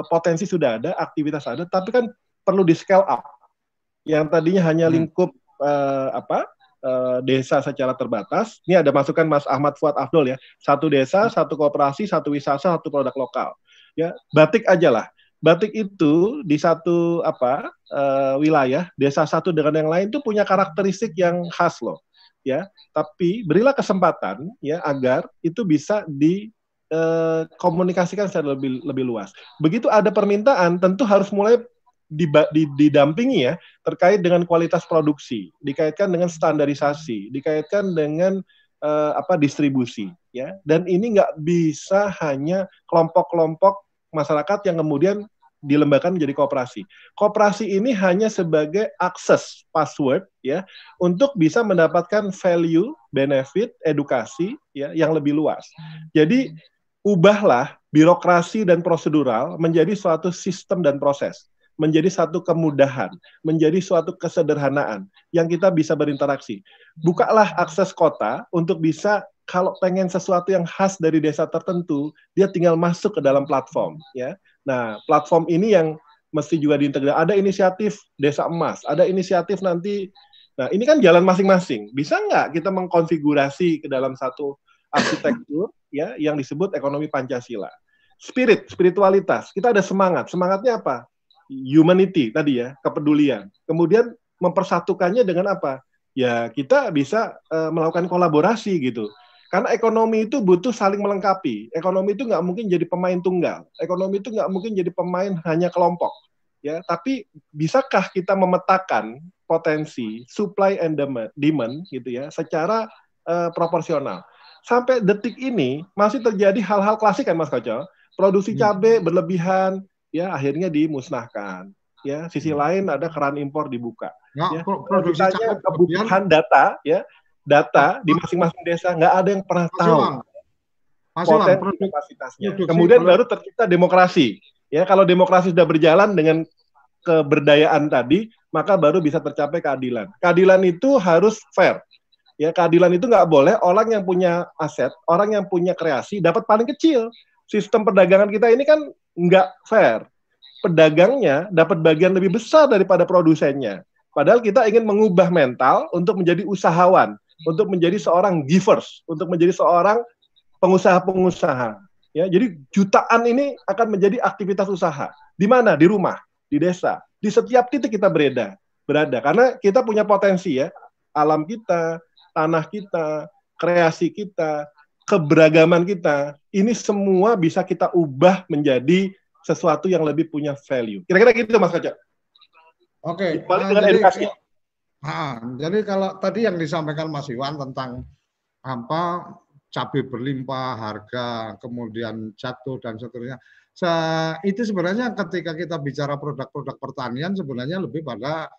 potensi sudah ada, aktivitas ada, tapi kan perlu di scale up. Yang tadinya hanya lingkup desa secara terbatas. Ini ada masukan Mas Ahmad Fuad Afdol ya. Satu desa, satu kooperasi, satu wisata, satu produk lokal. Ya, batik aja lah. Batik itu di satu wilayah, desa satu dengan yang lain itu punya karakteristik yang khas loh. Ya, tapi berilah kesempatan ya agar itu bisa dikomunikasikan secara lebih luas. Begitu ada permintaan, tentu harus mulai didampingi ya terkait dengan kualitas produksi, dikaitkan dengan standarisasi, dikaitkan dengan distribusi ya. Dan ini nggak bisa hanya kelompok-kelompok masyarakat yang kemudian dilembagakan menjadi koperasi. Koperasi ini hanya sebagai akses password ya untuk bisa mendapatkan value, benefit, edukasi ya yang lebih luas. Jadi ubahlah birokrasi dan prosedural menjadi suatu sistem dan proses, menjadi satu kemudahan, menjadi suatu kesederhanaan yang kita bisa berinteraksi. Bukalah akses kota untuk bisa kalau pengen sesuatu yang khas dari desa tertentu, dia tinggal masuk ke dalam platform. Ya, nah platform ini yang mesti juga diintegrasi. Ada inisiatif Desa Emas, ada inisiatif nanti. Nah ini kan jalan masing-masing. Bisa nggak kita mengkonfigurasi ke dalam satu arsitektur ya yang disebut ekonomi Pancasila. Spiritualitas. Kita ada semangat. Semangatnya apa? Humanity tadi ya, kepedulian. Kemudian mempersatukannya dengan apa? Ya kita bisa melakukan kolaborasi gitu. Karena ekonomi itu butuh saling melengkapi. Ekonomi itu nggak mungkin jadi pemain tunggal. Ekonomi itu nggak mungkin jadi pemain hanya kelompok. Ya, tapi bisakah kita memetakan potensi supply and demand gitu ya secara proporsional? Sampai detik ini masih terjadi hal-hal klasik kan Mas Koco? Produksi cabai berlebihan, ya akhirnya dimusnahkan. Ya, sisi lain ada keran impor dibuka. Ya, produksinya kebutuhan data, ya data di masing-masing desa nggak ada yang pernah tahu potensi kapasitasnya. Kemudian baru tercipta demokrasi. Ya, kalau demokrasi sudah berjalan dengan keberdayaan tadi, maka baru bisa tercapai keadilan. Keadilan itu harus fair. Ya, keadilan itu nggak boleh orang yang punya aset, orang yang punya kreasi dapat paling kecil. Sistem perdagangan kita ini kan nggak fair. Pedagangnya dapat bagian lebih besar daripada produsennya. Padahal kita ingin mengubah mental untuk menjadi usahawan, untuk menjadi seorang givers, untuk menjadi seorang pengusaha-pengusaha. Ya, jadi jutaan ini akan menjadi aktivitas usaha. Di mana? Di rumah, di desa, di setiap titik kita berada. Karena kita punya potensi ya, alam kita, tanah kita, kreasi kita, keberagaman kita, ini semua bisa kita ubah menjadi sesuatu yang lebih punya value. Kira-kira gitu Mas Kaca. Oke. Jadi kalau tadi yang disampaikan Mas Iwan tentang apa cabai berlimpah, harga kemudian jatuh dan seterusnya, itu sebenarnya ketika kita bicara produk-produk pertanian sebenarnya lebih pada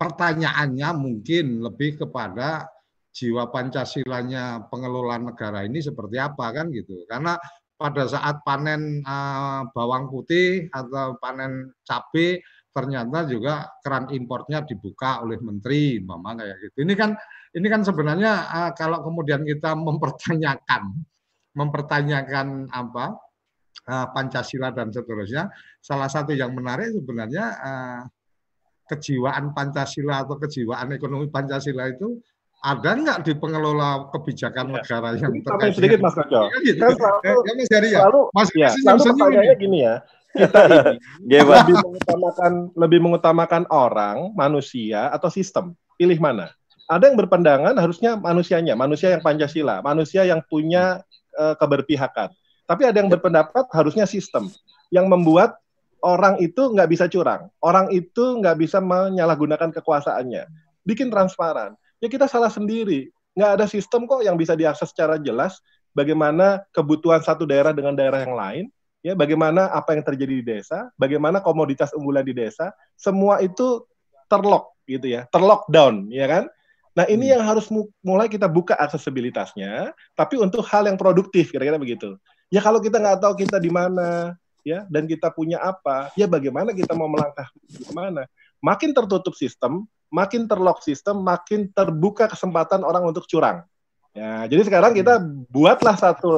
pertanyaannya mungkin lebih kepada jiwa Pancasilanya pengelolaan negara ini seperti apa kan gitu. Karena pada saat panen bawang putih atau panen cabai ternyata juga keran importnya dibuka oleh menteri, mama kayak gitu. Ini kan sebenarnya kalau kemudian kita mempertanyakan Pancasila dan seterusnya. Salah satu yang menarik sebenarnya kejiwaan Pancasila atau kejiwaan ekonomi Pancasila itu ada nggak di pengelola kebijakan ya, negara yang terkait sedikit Mas Koco. Selalu pertanyaannya gini ya, kita ini lebih mengutamakan orang, manusia atau sistem, pilih mana? Ada yang berpandangan harusnya manusianya, manusia yang Pancasila, manusia yang punya keberpihakan. Tapi ada yang berpendapat harusnya sistem yang membuat orang itu nggak bisa curang, orang itu nggak bisa menyalahgunakan kekuasaannya, bikin transparan. Ya kita salah sendiri, nggak ada sistem kok yang bisa diakses secara jelas bagaimana kebutuhan satu daerah dengan daerah yang lain, ya bagaimana apa yang terjadi di desa, bagaimana komoditas unggulan di desa, semua itu terlock gitu ya, terlockdown, ya kan? Nah ini yang harus mulai kita buka aksesibilitasnya, tapi untuk hal yang produktif, kira-kira begitu. Ya kalau kita nggak tahu kita di mana, ya dan kita punya apa, ya bagaimana kita mau melangkah kemana? Makin tertutup sistem, makin terlock sistem, makin terbuka kesempatan orang untuk curang. Ya, jadi sekarang kita buatlah satu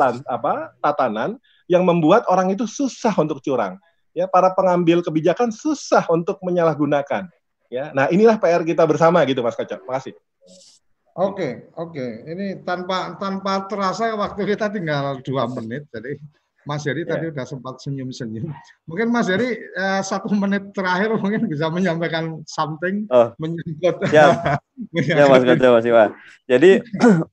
tatanan yang membuat orang itu susah untuk curang. Ya, para pengambil kebijakan susah untuk menyalahgunakan. Ya, nah inilah PR kita bersama gitu, Mas Koco. Makasih. Oke. Ini tanpa terasa waktu kita tinggal 2 menit. Jadi Mas Heri tadi udah sempat senyum-senyum. Mungkin Mas Heri 1 menit terakhir mungkin bisa menyampaikan something. Ya Mas Koco, Mas Iwan. Jadi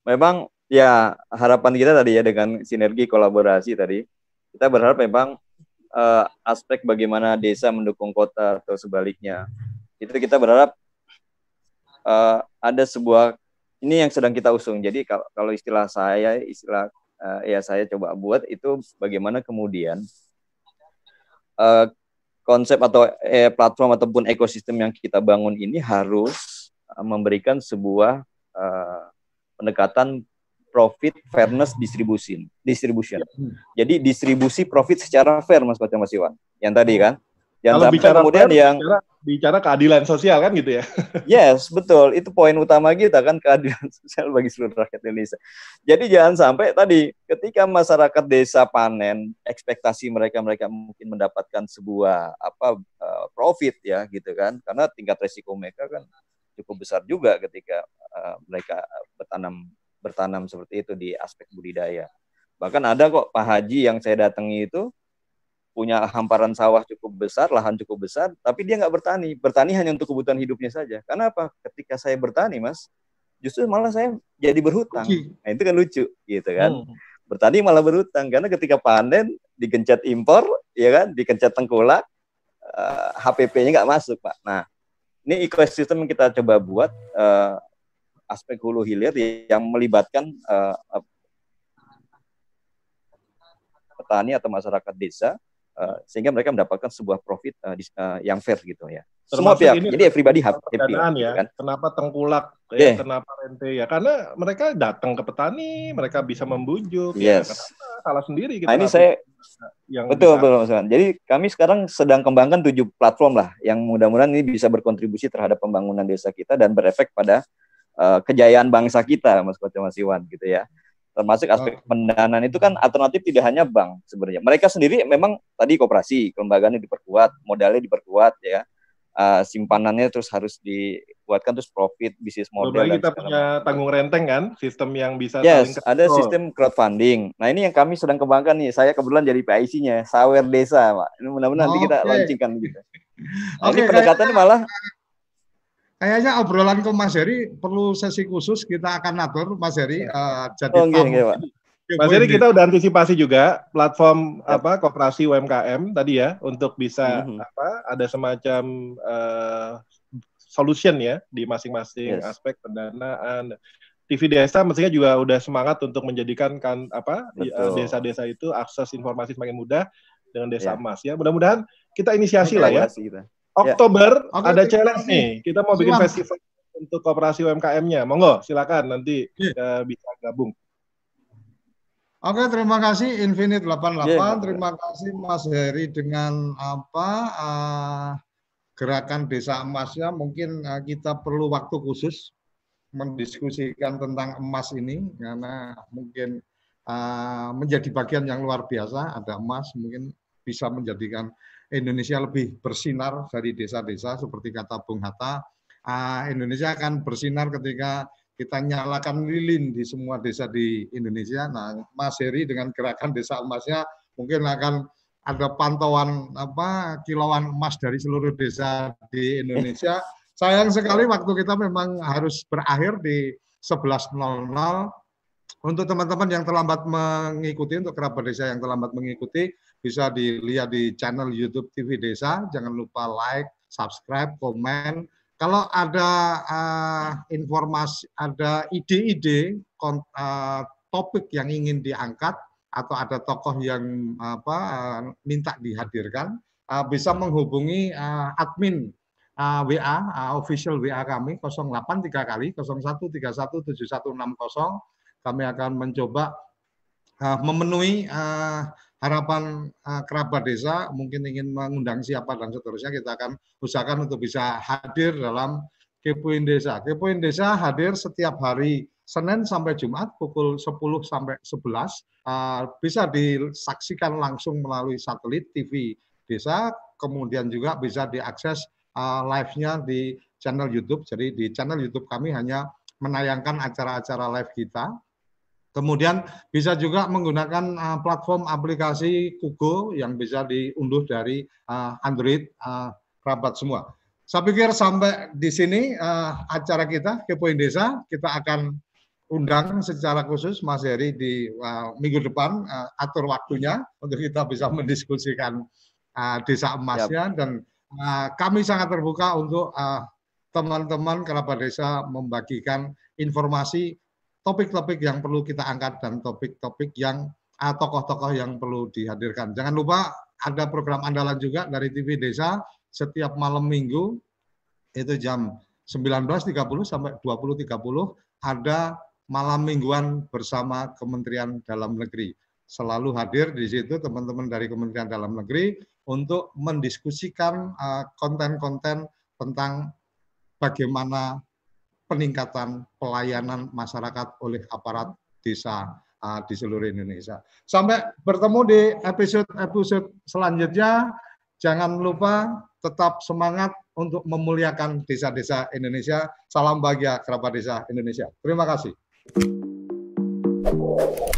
memang ya harapan kita tadi ya dengan sinergi kolaborasi tadi, kita berharap memang aspek bagaimana desa mendukung kota atau sebaliknya. Itu kita berharap ada sebuah, ini yang sedang kita usung. Jadi kalau istilah saya coba buat itu bagaimana kemudian konsep atau platform ataupun ekosistem yang kita bangun ini harus memberikan sebuah pendekatan profit fairness distribution. Jadi distribusi profit secara fair, Mas Iwan. Yang tadi kan. Yang bicara kemudian fair, yang bicara keadilan sosial kan gitu ya. Yes, betul. Itu poin utama kita kan, keadilan sosial bagi seluruh rakyat Indonesia. Jadi jangan sampai tadi ketika masyarakat desa panen, ekspektasi mereka mungkin mendapatkan sebuah profit ya gitu kan. Karena tingkat resiko mereka kan cukup besar juga ketika mereka bertanam seperti itu di aspek budidaya. Bahkan ada kok Pak Haji yang saya datangi itu punya hamparan sawah cukup besar, lahan cukup besar, tapi dia nggak bertani hanya untuk kebutuhan hidupnya saja. Karena apa? Ketika saya bertani, Mas, justru malah saya jadi berhutang. Nah, itu kan lucu, gitu kan. Bertani malah berhutang, karena ketika panen, digencet impor, ya kan, digencet tengkulak, HPP-nya nggak masuk, Pak. Nah, ini ekosistem yang kita coba buat, aspek hulu hilir yang melibatkan petani atau masyarakat desa, sehingga mereka mendapatkan sebuah profit yang fair gitu ya. Semua pihak. Jadi everybody happy ya. Kan? Kenapa tengkulak? Ya, kenapa rente ya? Karena mereka datang ke petani, mereka bisa membujuk. Yes. Ya, salah sendiri. Gitu, nah, ini saya yang betul Mas. Jadi kami sekarang sedang kembangkan 7 platform lah, yang mudah-mudahan ini bisa berkontribusi terhadap pembangunan desa kita dan berefek pada kejayaan bangsa kita, Mas Koco, Mas Iwan gitu ya. Termasuk aspek pendanaan itu kan alternatif tidak hanya bank sebenarnya. Mereka sendiri memang tadi koperasi, kelembagaannya diperkuat, modalnya diperkuat ya. Simpanannya terus harus dikuatkan, terus profit, bisnis model. Kita punya tanggung renteng kan, sistem yang bisa ada sistem crowdfunding. Nah, ini yang kami sedang kembangkan nih. Saya kebetulan jadi PIC-nya, Sawer Desa, Pak. Ini mudah-mudahan nanti kita launchingkan gitu. Nah, ini pendekatannya malah kayaknya obrolan ke Mas Heri perlu sesi khusus, kita akan atur Mas Heri jadi tamu. Mas Heri, kita udah antisipasi juga platform koperasi UMKM tadi ya untuk bisa ada semacam solution ya di masing-masing aspek pendanaan. TV Desa mestinya juga udah semangat untuk menjadikan desa-desa itu akses informasi semakin mudah dengan Desa Emas ya. Mudah-mudahan kita inisiasi lah ya. Kita. Oktober ada challenge nih. Kita mau bikin festival untuk koperasi UMKM-nya. Monggo, silakan nanti bisa gabung. Oke, terima kasih Infinite 88. Terima kasih Mas Heri dengan gerakan Desa Emasnya. Mungkin kita perlu waktu khusus mendiskusikan tentang emas ini karena mungkin menjadi bagian yang luar biasa. Ada emas mungkin bisa menjadikan Indonesia lebih bersinar dari desa-desa, seperti kata Bung Hatta, Indonesia akan bersinar ketika kita nyalakan lilin di semua desa di Indonesia. Nah, Mas Heri dengan gerakan desa emasnya mungkin akan ada pantauan kilauan emas dari seluruh desa di Indonesia. Sayang sekali waktu kita memang harus berakhir di 11.00. Untuk teman-teman yang terlambat mengikuti, untuk kerabat desa yang terlambat mengikuti, bisa dilihat di channel YouTube TV Desa. Jangan lupa like, subscribe, komen. Kalau ada informasi, ada ide-ide topik yang ingin diangkat, atau ada tokoh yang minta dihadirkan, bisa menghubungi admin WA, official WA kami 08 3 kali 01317160. Kami akan mencoba memenuhi harapan kerabat desa, mungkin ingin mengundang siapa dan seterusnya. Kita akan usahakan untuk bisa hadir dalam Kepoin Desa. Kepoin Desa hadir setiap hari Senin sampai Jumat pukul 10 sampai 11. Bisa disaksikan langsung melalui satelit TV Desa, kemudian juga bisa diakses live-nya di channel YouTube. Jadi di channel YouTube kami hanya menayangkan acara-acara live kita. Kemudian bisa juga menggunakan platform aplikasi Kugo yang bisa diunduh dari Android kerabat semua. Saya pikir sampai di sini acara kita Kepoin Desa. Kita akan undang secara khusus Mas Heri di minggu depan, atur waktunya untuk kita bisa mendiskusikan desa emasnya. Yap. Dan kami sangat terbuka untuk teman-teman kerabat desa membagikan informasi topik-topik yang perlu kita angkat dan topik-topik yang tokoh-tokoh yang perlu dihadirkan. Jangan lupa ada program andalan juga dari TV Desa setiap malam minggu itu jam 19.30 sampai 20.30 ada malam mingguan bersama Kementerian Dalam Negeri. Selalu hadir di situ teman-teman dari Kementerian Dalam Negeri untuk mendiskusikan konten-konten tentang bagaimana peningkatan pelayanan masyarakat oleh aparat desa di seluruh Indonesia. Sampai bertemu di episode-episode selanjutnya. Jangan lupa tetap semangat untuk memuliakan desa-desa Indonesia. Salam bahagia kerabat desa Indonesia. Terima kasih.